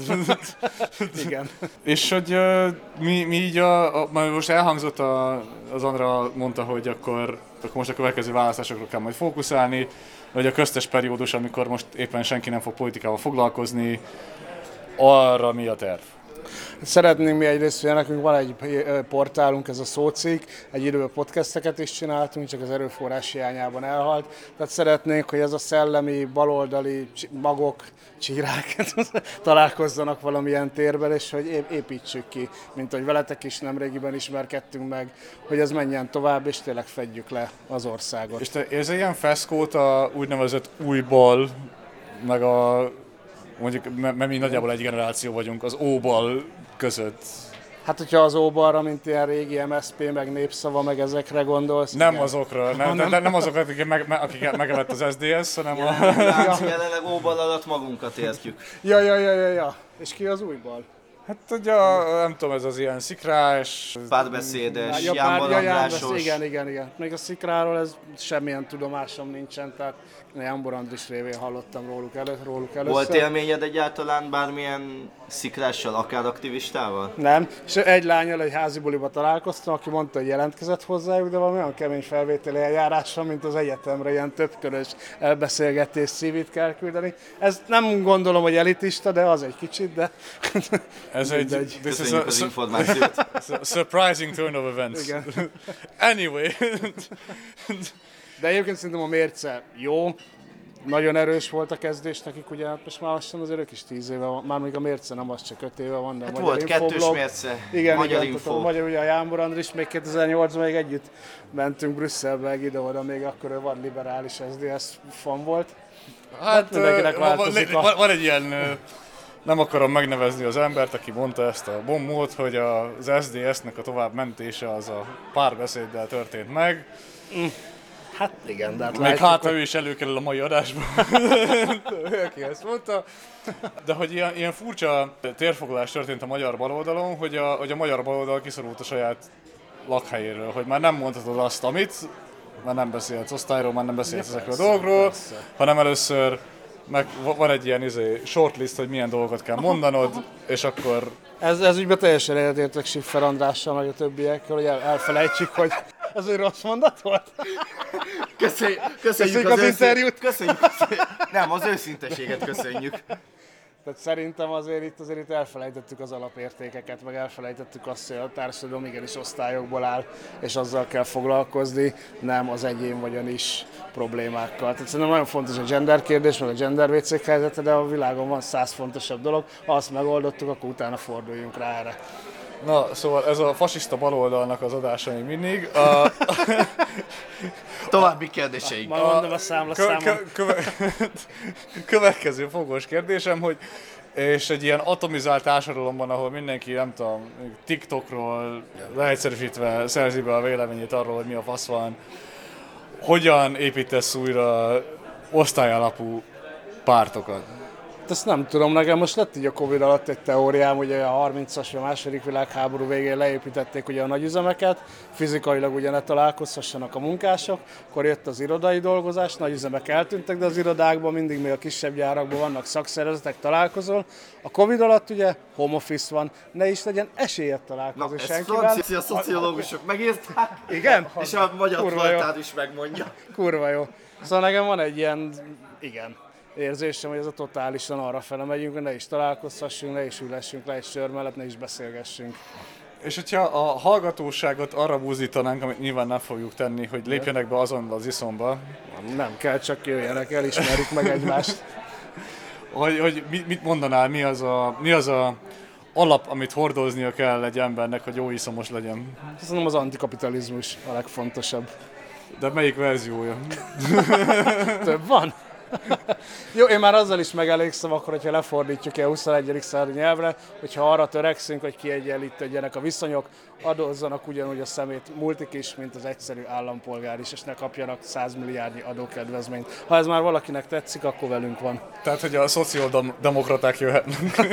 Igen. És hogy mi így, most elhangzott, az Andra mondta, hogy akkor most a következő választásokra kell majd fókuszálni, vagy a köztes periódus, amikor most éppen senki nem fog politikával foglalkozni, arra mi a terv? Szeretnénk mi egyrészt, hogy nekünk van egy portálunk, ez a Szócikk, egy időben podcasteket is csináltunk, csak az erőforrás hiányában elhalt. Tehát szeretnénk, hogy ez a szellemi, baloldali magok, csírák találkozzanak valamilyen térben, és hogy építsük ki, mint hogy veletek is nemrégiben ismerkedtünk meg, hogy ez menjen tovább, és tényleg fedjük le az országot. És te érzel ilyen feszkót a úgynevezett újból, meg a... Mondjuk, mert mi nagyjából egy generáció vagyunk, az óbal között. Hát, hogyha az óbalra, mint ilyen régi MSZP, meg Népszava, meg ezekre gondolsz? Nem igen. Azokra, nem azokra, akik megevett az SZDSZ, hanem ja, a... Jelenleg óbal alatt magunkat értjük. Ja. És ki az újbal? Hát ugye, nem tudom, ez az ilyen szikrás... Párbeszédes, Jámbor Andrásos. Igen. Még a szikráról ez semmilyen tudomásom nincsen, tehát Jámbor András révén hallottam róluk először. Volt élményed egyáltalán bármilyen szikrással, akár aktivistával? Nem, és egy lányal egy házi buliba találkoztam, aki mondta, hogy jelentkezett hozzájuk, de valami olyan kemény felvételi eljárással, mint az egyetemre, ilyen többkörös elbeszélgetés szívét kell küldeni. Ez nem gondolom, hogy elitista, de az egy kicsit, de... Ez egy köszönjük az információt. Surprising turn of events. Igen. Anyway. De egyébként szerintem a Mérce jó. Nagyon erős volt a kezdés nekik, ugye most már lassan azért ők is 10 éve van. Már még a Mérce nem, az csak 5 éve van, de hát a Magyar Info volt kettős Mérce, igen, Magyar Info. Tehát, magyar, ugye a Jámbor András még 2008-ban még együtt mentünk Brüsszelbe, ide-oda, még akkor ő van liberális SZDSZ fan volt. Hát mindenkinek változik a... Van egy ilyen... Nem akarom megnevezni az embert, aki mondta ezt a bombót, hogy az SZDSZ-nek a továbbmentése az a párbeszéddel történt meg. Hát igen, de hát még hát ő is előkerül a mai adásban, aki ezt mondta. De hogy ilyen furcsa térfoglalás történt a magyar baloldalon, hogy hogy a magyar baloldal kiszorult a saját lakhelyéről, hogy már nem mondhatod azt, amit, már nem beszélsz osztályról, már nem beszélsz ezekről a dolgokról, hanem először... Meg van egy ilyen shortlist, hogy milyen dolgokat kell mondanod, és akkor... Ez ügyben teljesen egyetértek Schiffer Andrással, meg a többiekkel, hogy elfelejtsük, hogy ez egy rossz mondat volt. Köszönjük az interjút! Nem, az őszinteséget köszönjük. Tehát szerintem azért itt elfelejtettük az alapértékeket, meg elfelejtettük azt, hogy a társadalom igenis osztályokból áll, és azzal kell foglalkozni, nem az egyén vagyon is problémákkal. Tehát szerintem nagyon fontos a gender kérdés, meg a gendervécék helyzete, de a világon van 100 fontosabb dolog, ha azt megoldottuk, akkor utána forduljunk rá erre. Na, szóval ez a fasiszta baloldalnak az adásai mindig. További kérdéseik. Majd mondom a számlaszámon. Következő fogós kérdésem, hogy és egy ilyen atomizált társadalomban, ahol mindenki, nem tudom, TikTokról leegyszerűsítve szerzi be a véleményét arról, hogy mi a fasz van, hogyan építesz újra osztályalapú pártokat? Ezt nem tudom, nekem most lett így a Covid alatt egy teóriám, ugye a 30-as vagy a II. Világháború végén leépítették ugye a nagyüzemeket, fizikailag ugye ne találkozhassanak a munkások, akkor jött az irodai dolgozás, nagyüzemek eltűntek, de az irodákban mindig még a kisebb gyárakban vannak szakszervezetek, találkozol. A Covid alatt ugye home office van, ne is legyen esélyed találkozni senkivel. Na, ezt a szociológusok megírták, igen? És a magyar fajtát is megmondja. Kurva jó. Szóval nekem van egy ilyen, igen. érzésem, hogy ez a totálisan arrafele megyünk, hogy ne is találkozhassunk, ne is ülessünk le egy sör mellett, ne is beszélgessünk. És hogyha a hallgatóságot arra búzítanánk, amit nyilván nem fogjuk tenni, hogy lépjenek be azonba az iszomba. Nem kell, csak jöjjenek, elismerjük meg egymást. hogy mit mondanál, mi az a alap, amit hordoznia kell egy embernek, hogy jó iszomos legyen? Szerintem az antikapitalizmus a legfontosabb. De melyik verziója? Több van. Jó, én már azzal is megelégszem akkor, hogyha lefordítjuk a 21. századi nyelvre, hogyha arra törekszünk, hogy kiegyenlítődjenek a viszonyok, adózzanak ugyanúgy a szemét multik is, mint az egyszerű állampolgár is, és ne kapjanak 100 milliárdnyi adókedvezményt. Ha ez már valakinek tetszik, akkor velünk van. Tehát, hogy a szociáldemokraták jöhetnek.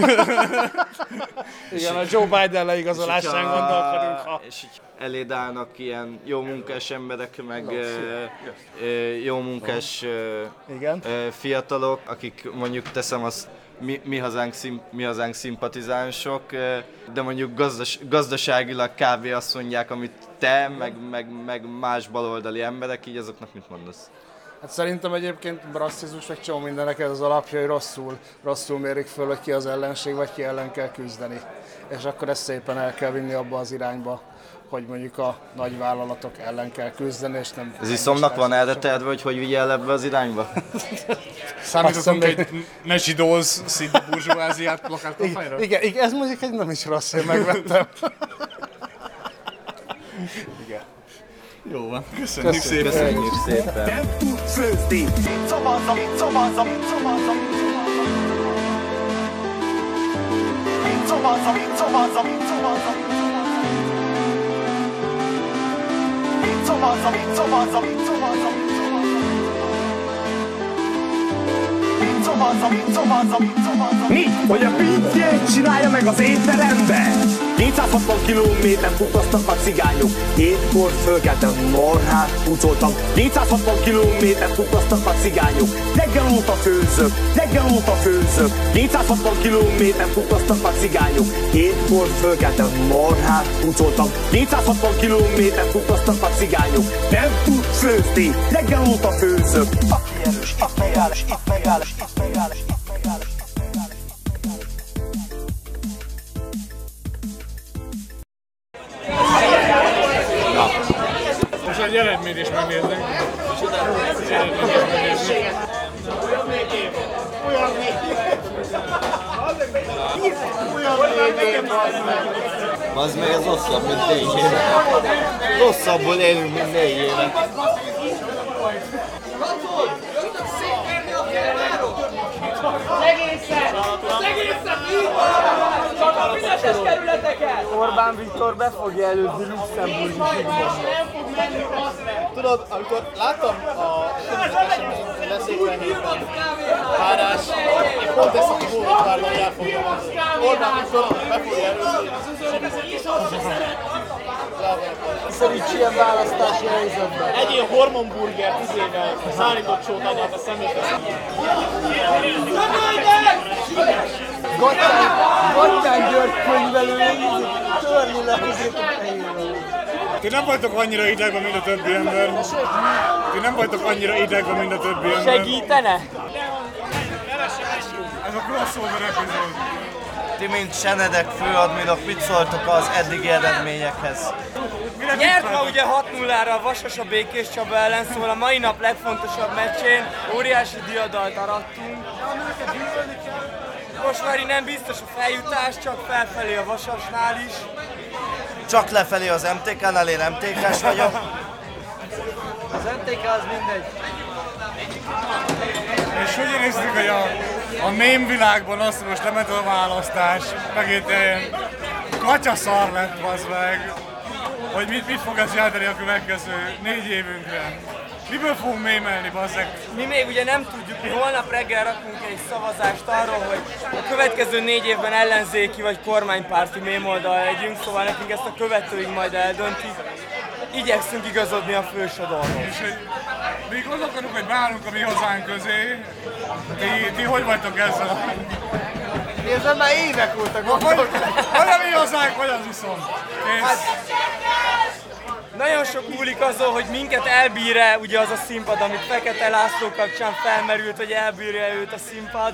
Igen, a Joe Biden leigazolásán gondolkodunk. És így eléd állnak ilyen jó munkás emberek, meg jó munkás fiatalok, akik mondjuk teszem azt, mi hazánk szimpatizánsok, de mondjuk gazdaságilag kb. Azt mondják, amit te, meg más baloldali emberek, így azoknak mit mondasz? Hát szerintem egyébként rasszizmus, vagy csomó mindenek ez az alapja, hogy rosszul mérik föl, hogy ki az ellenség, vagy ki ellen kell küzdeni. És akkor ezt szépen el kell vinni abba az irányba, hogy mondjuk a nagyvállalatok ellen kell küzdeni, és nem... Az iszomnak van eltetelve, hogy vigyel ebbe az irányba? Számítottunk egy ne zsidózz szint burzsóáziát plakátkapányra? Igen, ez mondjuk egy nem is rossz, én megvettem. Igen. Jó van, köszönjük szépen! Köszönjük szépen! Mi? Hogy a pintyét csinálja meg az étterembe? 460 kilométeren futasztak a cigányok, hétkor fölkeltem, marhát pucoltam. 460 kilométeren futasztak a cigányok, reggel óta főzök. 460 kilométeren futasztak a cigányok, hétkor fölkeltem, marhát pucoltam. 460 kilométeren futasztak a cigányok, nem tud főzni, reggel óta főzök. Aki erős, itt megállás. Egy eredményt is megnézzük. Az meg ez rosszabb, mint négy éve. Rosszabbul élünk, mint négy éve. Legészen így van! Csak a fideszes kerületeket! Orbán Viktor be fogja előzni Luxemburgi zsigba. Tudod, amikor láttam a közösségben leszéklenében párás, én pont ezt a kóvárban elfogtam. Orbán Viktor be fogja előzni. Szerint ilyen választási helyzetben. Egyél hormonburger 10 éve szállított sót adját a személyhez. Gattán György könyvelője törni le közét a fejéről. Ti nem vagytok annyira idegben, mint a többi ember. Segítene? Ez a crossover epizód. Ti, mint Senedek főadmirok, mit szóltok az eddigi eredményekhez? Nyert ma ugye 6-0-ra a Vasas a Békés Csaba ellen, szóval a mai nap legfontosabb meccsén óriási diadalt arattunk. Most már nem biztos a feljutás, csak felfelé a Vasasnál is. Csak lefelé az MTK-nál, én MTK-s vagyok. Az MTK az mindegy. És hogy érezzük, hogy a mém világban azt, hogy most lemet a választás, megint katyaszar lett, bazd meg, hogy mit fog ez jelenteni a következő 4 évünkre. Miből fogunk mémelni, bazzeg? Mi még ugye nem tudjuk, mi holnap reggel rakunk egy szavazást arról, hogy a következő 4 évben ellenzéki vagy kormánypárti mémoldal legyünk, szóval nekünk ezt a követőink majd eldöntik. Igyekszünk igazodni a fősodorhoz. És hogy mi gondolkodunk, hogy beállunk a Mi Hazánk közé, ti hogy vagytok ezzel? Mi ezzel már évek óta gondolkodunk. Vagy a Mi Hazánk, vagy az iszom. Hát... Nagyon sok múlik azon, hogy minket elbír-e ugye az a színpad, amit Fekete László kapcsán felmerült, hogy elbírja őt a színpad.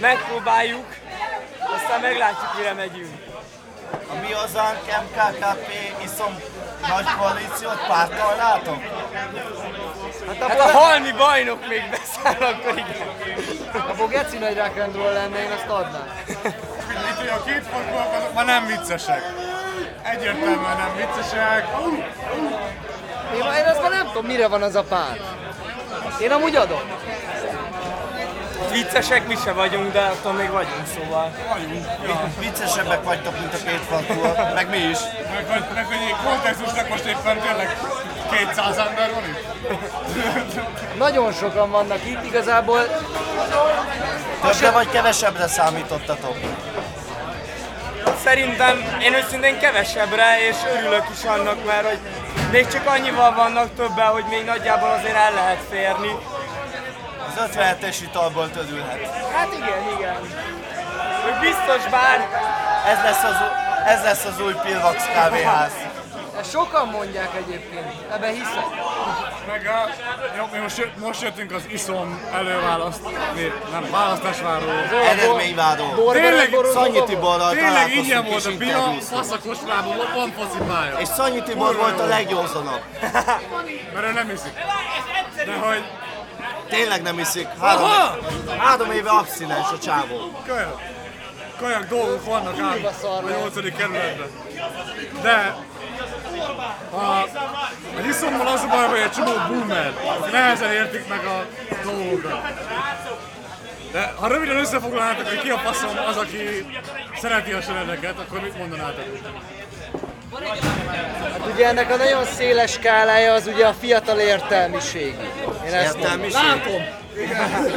Megpróbáljuk, aztán meglátjuk, mire megyünk. A Mi Hazánk, MKKP, ISZOM nagy koalíciót párttal látok? Hát a halmi bajnok még beszáll, akkor igen. A Bogeci nagy rákrendról lenne, én azt adnám. Itt ugye a két fotballok, azok már nem viccesek. Egyértelműen nem viccesek. Én azt már nem tudom, mire van az a párt. Én amúgy adom. Viccesek mi se vagyunk, de attól még vagyunk, szóval. Vagyunk. Ja. Viccesebbek vagytok, mint a két fantúl, meg mi is. Meg hogy egy kontextusnak most éppen tényleg 200 ember van itt. Nagyon sokan vannak itt, igazából. Többre vagy kevesebbre számítottatok? Szerintem én őszintén kevesebbre, és örülök is annak, mert hogy még csak annyival vannak többen, hogy még nagyjából azért el lehet férni. Az 57-es italból tödülhet. Hát igen, igen. Ő biztos bár... Ez lesz az új Pilvax kávéház. Ezt sokan mondják egyébként, ebben hiszek. Meg a... Jó, mi most jöttünk az ISZOM választásváró. Eredményváró. Tényleg Szanyi Tiborral tényleg ingyen volt a pia, faszakosvárban van faszipája. És Szanyi Tibor volt a legjózanabb. Mert ő nem iszik. De hogy... Tényleg nem iszik. Három éve abszinens a csávó. Kajak dolgok vannak ám a 8. kerületben. De a iszommal az a baj, hogy egy csomó boomer. Nehezen értik meg a dolgokat. De ha röviden összefoglalnátok, hogy ki a faszom az, aki szereti a Senedeket, akkor mit mondanátok? Hát ugye ennek a nagyon széles skálája az ugye a fiatal értelmiség. Én ezt látom.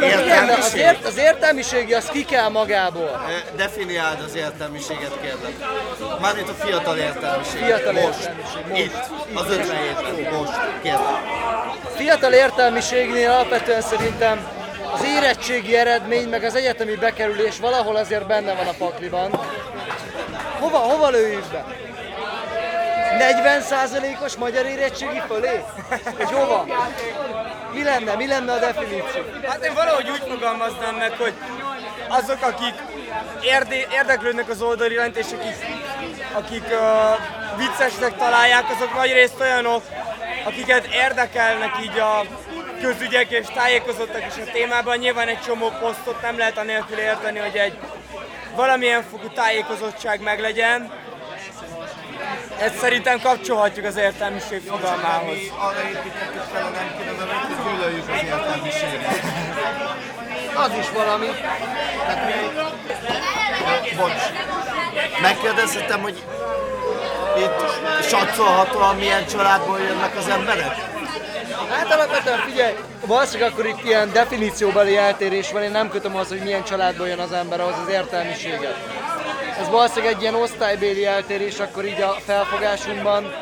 Értelmiség? Az értelmiségi az ki kell magából. Definiáld az értelmiséget, kérlek. Mármint a fiatal értelmiség. Fiatal most. Értelmiség. Most. Az 57-ben. Most. Kérlek. Fiatal értelmiségnél alapvetően szerintem az érettségi eredmény meg az egyetemi bekerülés valahol azért benne van a pakliban. Hova lőjük be? 40%-os magyar érettségi fölé? Hogy hova? Mi lenne a definíció? Hát én valahogy úgy fogalmaznám meg, hogy azok, akik érdeklődnek az oldal iránt, és akik viccesnek találják, azok nagyrészt olyanok, akiket érdekelnek így a közügyek, és tájékozottak is a témában. Nyilván egy csomó posztot nem lehet anélkül érteni, hogy egy valamilyen fokú tájékozottság meglegyen. Ezt szerintem kapcsolhatjuk az értelmiség fogalmához. Mi arra építettük fel a nem kérdemet, hogy gyűlöljük az értelmiséget. Az is valami. Tehát mi... Bocs. Megkérdezhetem, hogy itt satszolhatóan milyen családból jönnek az emberek? Hát alapvetően figyelj, valószínűleg akkor itt ilyen definícióbeli eltérés van, én nem kötöm az, hogy milyen családból jön az ember, ahhoz az értelmiséget. Ez valószínűleg egy ilyen osztálybéli eltérés, akkor így a felfogásunkban.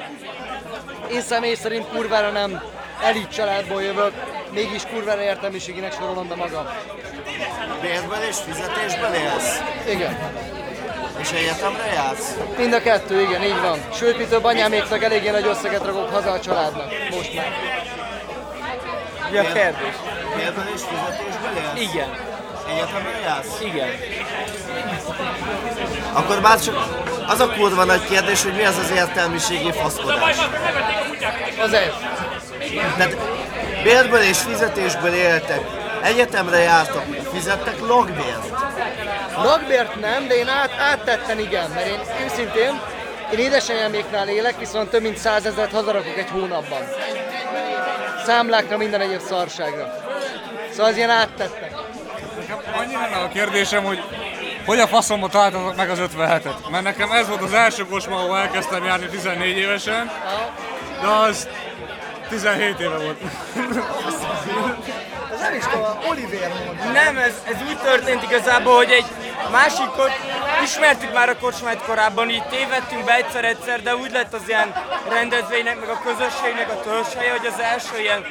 Én személy szerint kurvára nem elit családból jövök, mégis kurvára értelmiséginek sorolom be magam. Bérben és fizetésben élsz? Igen. És egyetemre jársz? Mind a kettő, igen, így van. Sőt, mi több anyáméknak eléggé nagy összeget ragok haza a családnak, most már. Mi a kérdés? Bérben és fizetésben élsz? Igen. Egyetemre jársz? Igen. Akkor már csak az a kurva nagy kérdés, hogy mi az az értelmiségi faszkodás. Az ez. Tehát bérből és fizetésből éltek, egyetemre jártak, fizettek logbért. Logbért nem, de én áttetten igen, mert én őszintén, én édesanyáméknál élek, viszont több mint 100 000 hazarakok egy hónapban. Számlákra, minden egyéb szarságra. Szóval az ilyen áttettek. Annyira a kérdésem, hogy hogy a faszomba találtatok meg az 57-et? Mert nekem ez volt az első kocsma, ahol elkezdtem járni 14 évesen, de az 17 éve volt. Ez nem is tudom, Oliver mondta. Nem, ez úgy történt igazából, hogy egy másik ismertük már a kocsmát korábban, így tévedtünk be egyszer-egyszer, de úgy lett az ilyen rendezvénynek, meg a közösségnek a törzshelye, hogy az első ilyen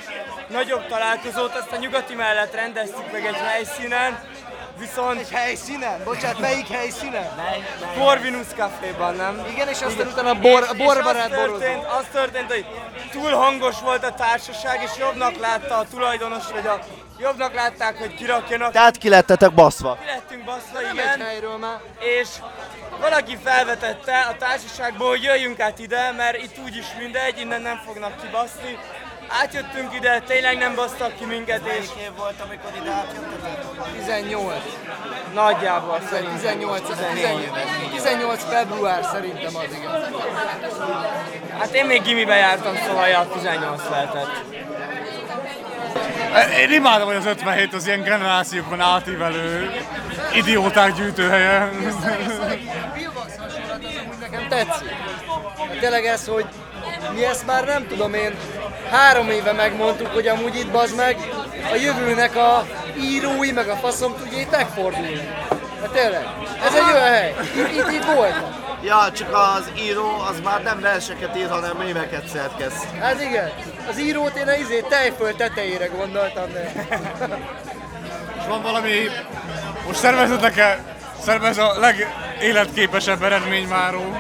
nagyobb találkozót, azt a nyugati mellett rendeztük meg egy helyszínen, Viszont... Egy helyszínen? Bocsánat, melyik helyszínen? Corvinus Caféban, nem? Igen, és aztán utána a borbarát borozunk. Az történt, hogy túl hangos volt a társaság, és jobbnak látta a tulajdonos, vagy a... Jobbnak látták, hogy kirakjanak. Tehát ki lettetek baszva? Ki lettünk baszva, igen. És valaki felvetette a társaságból, hogy jöjjünk át ide, mert itt úgyis mindegy, innen nem fognak kibaszni. Átjöttünk ide, tényleg nem basztak ki minket. És... Melyik év volt, amikor ide átjöttetek? 18. Nagyjából szerintem. 18 február szerintem az, igen. Hát én még gimiben jártam, szóval ja, 18 lehetett. Én imádom, hogy az 57 az ilyen generációkon átívelő idióták gyűjtőhelye. A Pilvax hasonlat az amúgy nekem tetszik. Tényleg ez, hogy mi ezt már nem tudom én, 3 éve megmondtuk, hogy amúgy itt bazd meg, a jövőnek a írói meg a faszom tudjétek fordulni. Hát tényleg, ez egy olyan hely. Itt voltam. Ja, csak az író az már nem verseket ír, hanem mémeket szerkeszt. Hát igen, az írót én az tejföld tetejére gondoltam, de... És van valami... Most szervez a legéletképesebb eredményváró.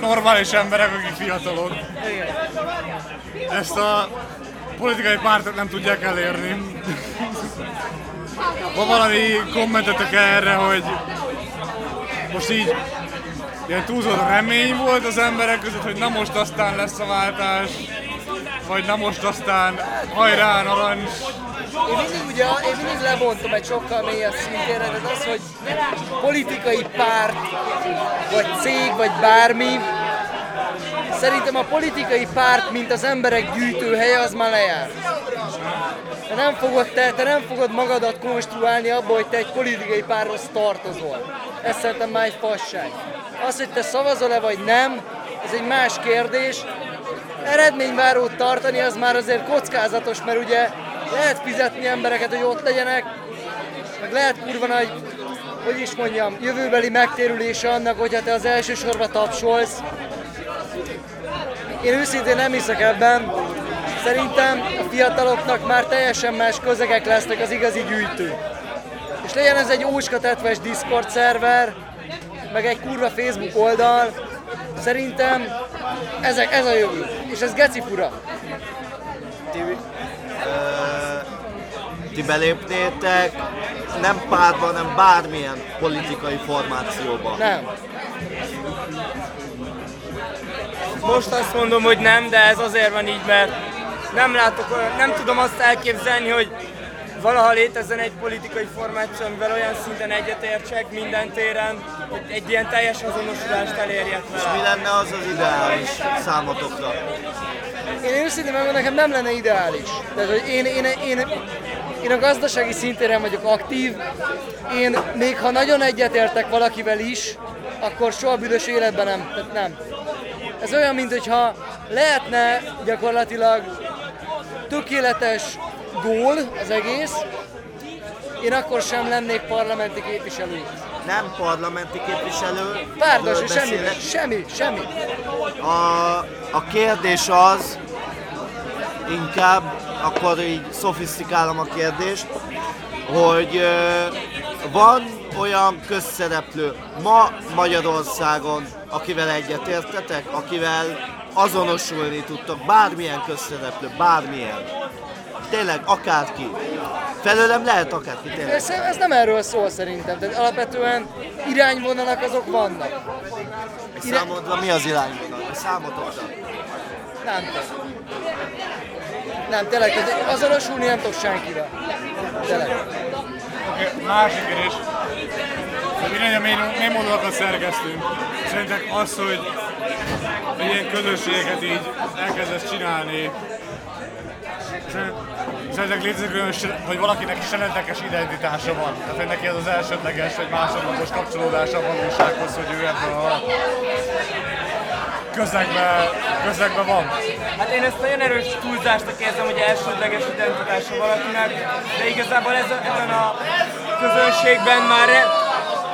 Normális emberek, akik fiatalok. Igen. Ezt a politikai pártok nem tudják elérni. Van valami kommentetek erre, hogy most így ilyen túlzott remény volt az emberek között, hogy na most aztán lesz a váltás, vagy na most aztán hajrá narancs. Én mindig lebontom egy sokkal mélyebb szintére, de az, hogy politikai párt, vagy cég, vagy bármi, szerintem a politikai párt, mint az emberek gyűjtőhelye, az már lejár. Te nem fogod magadat konstruálni abból, hogy te egy politikai párhoz tartozol. Ez szerintem már egy fasság. Az, hogy te szavazol-e vagy nem, ez egy más kérdés. Eredményvárót tartani az már azért kockázatos, mert ugye lehet fizetni embereket, hogy ott legyenek, meg lehet kurva nagy, hogy is mondjam, jövőbeli megtérülése annak, hogyha te az első sorba tapsolsz. Én őszintén nem hiszek ebben. Szerintem a fiataloknak már teljesen más közegek lesznek az igazi gyűjtők. És legyen ez egy ócska tetves Discord szerver, meg egy kurva Facebook oldal, szerintem ez a jövő. És ez geci fura. Ti belépnétek nem pártba, hanem bármilyen politikai formációba? Nem. Most azt mondom, hogy nem, de ez azért van így, mert nem tudom azt elképzelni, hogy valaha létezzen egy politikai formáció, amivel olyan szinten egyetértsek minden téren, hogy egy ilyen teljes azonosulást elérjek vele. És mi lenne az az ideális számotokra? Én őszintén megmondom, nekem nem lenne ideális. Tehát, hogy én a gazdasági szintéren vagyok aktív, én még ha nagyon egyetértek valakivel is, akkor soha büdös életben nem. Tehát nem. Ez olyan, mintha lehetne gyakorlatilag tökéletes gól az egész, én akkor sem lennék parlamenti képviselő. Nem parlamenti képviselő. Párdos, semmi. A kérdés az, inkább akkor így szofisztikálom a kérdést, hogy van olyan közszereplő ma Magyarországon, akivel egyetértetek, akivel azonosulni tudtok, bármilyen közszereplő, bármilyen. Tényleg, akárki. Felőlem lehet akárki, tényleg. Ez nem erről szól szerintem, de alapvetően irányvonalak azok vannak. Számodra mi az irányvonal? Számotokra? Nem, tényleg, azonosulni nem tudok senkivel. Tényleg. Okay, másik kérdés. Mindegy, a mémódalakat szerkesztünk. Szerintek az, hogy ilyen közösségeket így elkezdesz csinálni, szerintem létezik olyan, hogy valakinek senedekes identitása van. Tehát neki ez az elsődleges, vagy másodlagos kapcsolódása a valósághoz, hogy ő ebben a közegben van. Hát én ezt nagyon erős túlzásnak érzem, hogy elsődleges identitása valakinek, de igazából ebben a közönségben már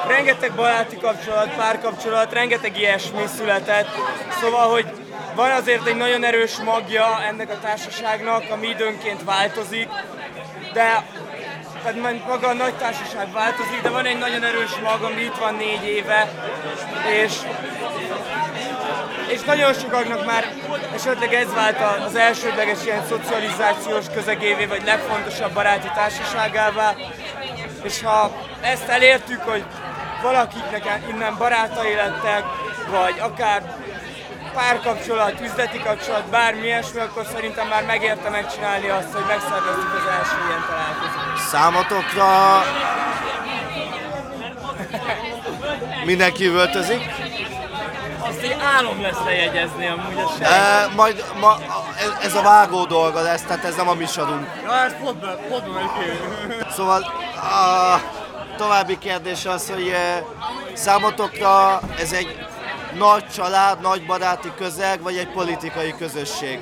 rengeteg baráti kapcsolat, párkapcsolat, rengeteg ilyesmi született, szóval, hogy van azért egy nagyon erős magja ennek a társaságnak, ami időnként változik, de hát majd maga a nagy társaság változik, de van egy nagyon erős mag, ami itt van 4 éve, és nagyon sokaknak már esetleg ez vált az elsődleges ilyen szocializációs közegévé, vagy legfontosabb baráti társaságává, és ha ezt elértük, hogy valakiknek innen barátai lettek, vagy akár párkapcsolat, üzleti kapcsolat, bármi ilyesmi, akkor szerintem már megérte megcsinálni azt, hogy megszervezzük az első ilyen találkozót. Számotokra mindenki üvöltözik? Azt egy álom lesz lejegyezni amúgy a sejt. Majd ez a vágó dolga lesz, tehát ez nem a misadunk. Ja, ez podban Szóval a további kérdés az, hogy számotokra ez egy nagy család, nagy baráti közeg, vagy egy politikai közösség?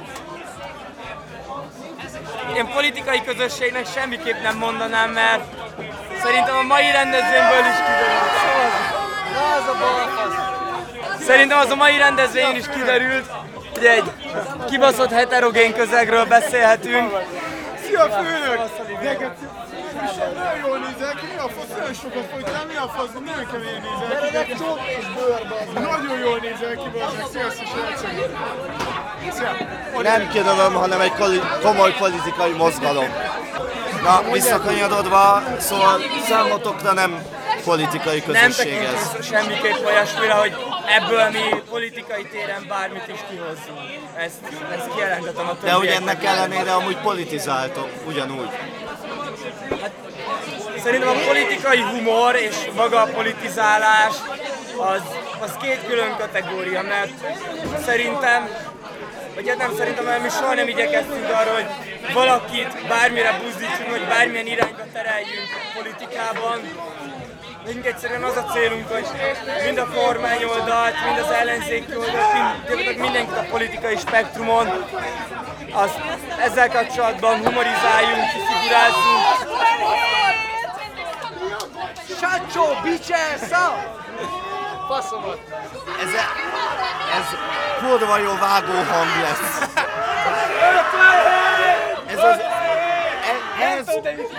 Én politikai közösségnek semmiképp nem mondanám, mert szerintem a mai rendezvényből is kiderült. Szerintem az a mai rendezvény is kiderült, hogy egy kibaszott heterogén közegről beszélhetünk. Szia főnök! Nagyon jól nézek, mi a fasz, nagyon sokat fogytál, mi a fasz, nagyon kemény nézek. Meredek csomp és bőrbe. Nagyon jól nézek, kibasznak, sziasztok, srácok. Nem kérdelem, hanem egy komoly politikai mozgalom. Na, visszakanyarodva, szóval számotokra nem politikai közösség ez. Nem tekintünk semmiképp olyasmire, hogy ebből mi politikai téren bármit is kihozzunk. Ezt kijelentetem a többieknek. De ugye ennek ellenére amúgy politizáltok, ugyanúgy. Hát, szerintem a politikai humor és maga a politizálás az két külön kategória, mert szerintem, vagy hát nem szerintem, mert mi soha nem igyekeztünk arra, hogy valakit bármire buzdítsunk, hogy bármilyen irányba tereljünk a politikában. Nekünk egyszerűen az a célunk, hogy mind a kormány oldalt, mind az ellenzéki oldalt, mindenkit a politikai spektrumon, ezzel kapcsolatban humorizáljunk, kifigurázzunk. Sácsó, bicse, szá! Faszomat! Ez kurva jó vágó hang lesz.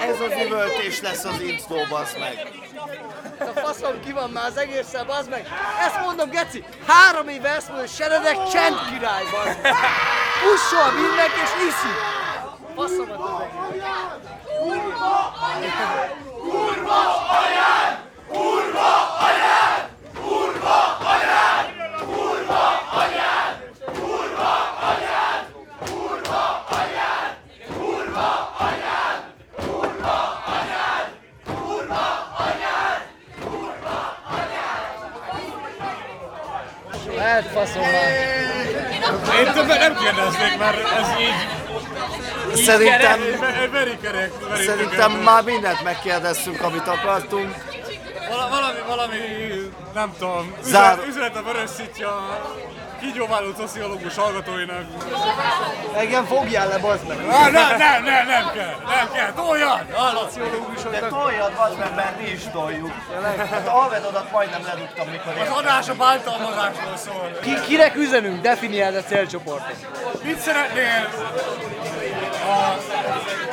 Ez az üvöltés lesz az intro, baszd meg! Ez a faszom ki van már az egérszel, baszd meg! Ezt mondom, geci! 3 éve ezt mondom, hogy Senedek csend király, baszd meg! Pussol mindenki és iszik! Faszomat az egész! Kurva anyád! Kurva anyád! Kurva anyád! Kurva anyád! Kurva anyád! Kurva anyád! Kurva anyád! Kurva anyád! Hát faszom már. Én többet nem kérdeznék, mert ez így Szerintem már mindent megkérdeztünk, amit akartunk. Valami nem tudom, üzenet a Vörös Szitya kigyóváló szociológus hallgatóinak. Engem fogjál le, bazd meg! Nem kell, toljad! De toljad, bazd meg, mert mi is toljuk. Hát alvedodat majdnem lerúgtam, mikor értem. Az adás a bántalmazásról szól. Kinek üzenünk? Definiáld a célcsoportot. Mit szeretnél a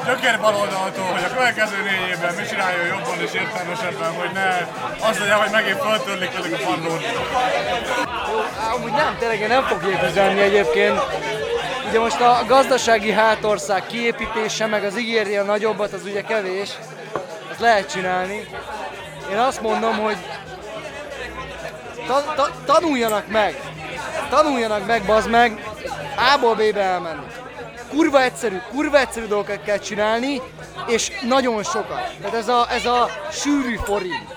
gyökér baloldaltól, hogy a következő 4 évben mi csináljon jobban és értelmesebben, hogy ne az legyen, hogy megint föltörlik velük a pannót. Amúgy nem, tényleg én nem fog építeni egyébként. Ugye most a gazdasági hátország kiépítése, meg az ígérni a nagyobbat, az ugye kevés. Ezt lehet csinálni. Én azt mondom, hogy tanuljanak meg, bazd meg, A-ból B-be elmenni. Kurva egyszerű dolgokat kell csinálni, és nagyon sokat. Tehát ez a sűrű forint.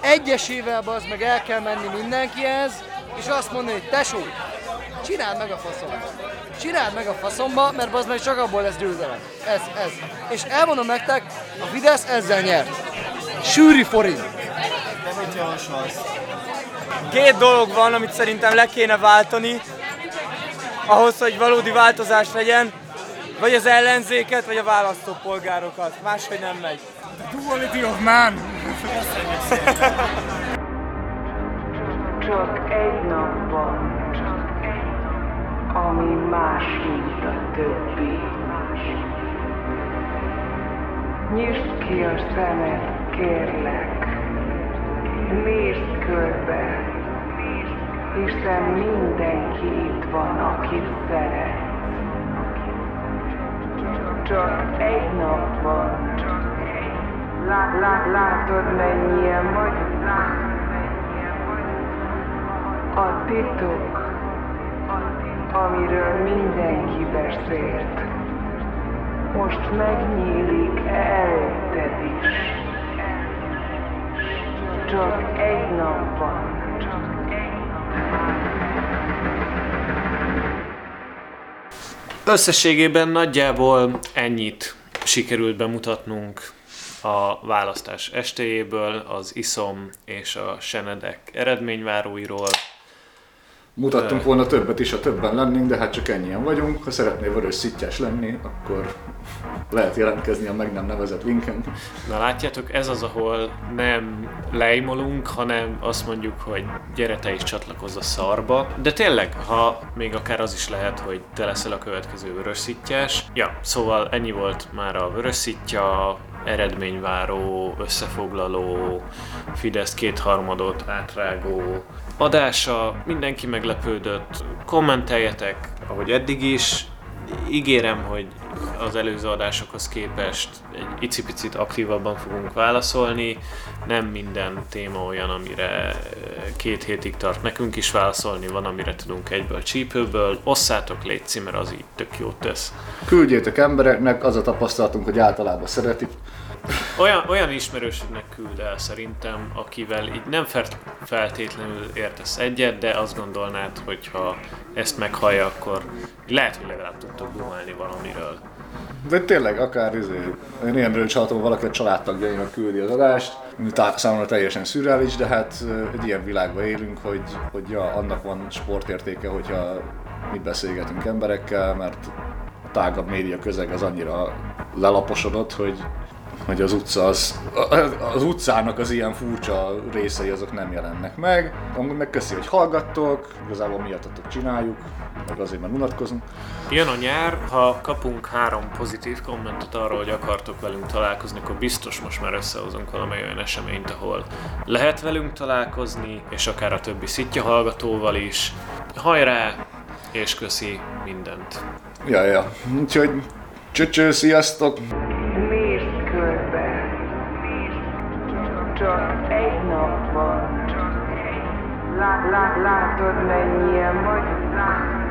Egyesével az meg el kell menni mindenkihez, és azt mondani, hogy tesó, csináld meg a faszomba. Csináld meg a faszomba, mert az meg csak abból lesz győzelem. Ez. És elmondom nektek, a Fidesz ezzel nyert. Sűrű forint. De mit javasolsz? 2 dolog van, amit szerintem le kéne váltani, ahhoz, hogy valódi változás legyen, vagy az ellenzéket, vagy a választópolgárokat. Máshogy nem megy. The duality of man! Csak egy nap van, ami más, mint a többi. Nyisd ki a szemed, kérlek, nézd körbe, hiszen mindenki itt van, akit szeretsz. Csak egy nap van, látod mennyien vagyunk. A titok, amiről mindenki beszélt, most megnyílik előtted is. Csak egy nap van. Összességében nagyjából ennyit sikerült bemutatnunk a választás estéjéből, az ISOM és a Senedek eredményváróiról. Mutattunk volna többet is, ha többen lennénk, de hát csak ennyien vagyunk. Ha szeretnél vörös szittyás lenni, akkor lehet jelentkezni a meg nem nevezett linken. Na látjátok, ez az, ahol nem leimolunk, hanem azt mondjuk, hogy gyere te is csatlakozz a szarba. De tényleg, ha még akár az is lehet, hogy te leszel a következő vörös szittyás. Ja, szóval ennyi volt már a vörös szittya, eredményváró, összefoglaló, Fidesz kétharmadot átrágó adása. Mindenki meglepődött, kommenteljetek, ahogy eddig is. Ígérem, hogy az előző adásokhoz képest egy icipicit aktívabban fogunk válaszolni. Nem minden téma olyan, amire 2 hétig tart nekünk is válaszolni, van, amire tudunk egyből csípőből. Osszátok, létszi, mert az így tök jót tesz. Küldjétek embereknek, az a tapasztalatunk, hogy általában szeretik. Olyan ismerősnek küld el szerintem, akivel így nem feltétlenül értesz egyet, de azt gondolnád, hogy ha ezt meghallja, akkor lehet, hogy legalább tudtok dumálni valamiről. De tényleg, akár én ilyenről csalhatom, valaki a családtagjainak küldi az adást, számomra teljesen szürreális, de hát egy ilyen világban élünk, hogy ja, annak van sportértéke, hogyha mi beszélgetünk emberekkel, mert a tágabb média közeg az annyira lelaposodott, hogy az utca az utcának az ilyen furcsa részei azok nem jelennek meg. Amúgy megköszi, hogy hallgattok, igazából miattatok csináljuk, meg azért már unatkozunk. Jön a nyár, ha kapunk 3 pozitív kommentet arról, hogy akartok velünk találkozni, akkor biztos most már összehozunk valamely olyan eseményt, ahol lehet velünk találkozni, és akár a többi szittya hallgatóval is. Hajrá, és köszi mindent! Ja, úgyhogy csöcső, sziasztok! Csak egy nap van, látod mennyien vagyunk.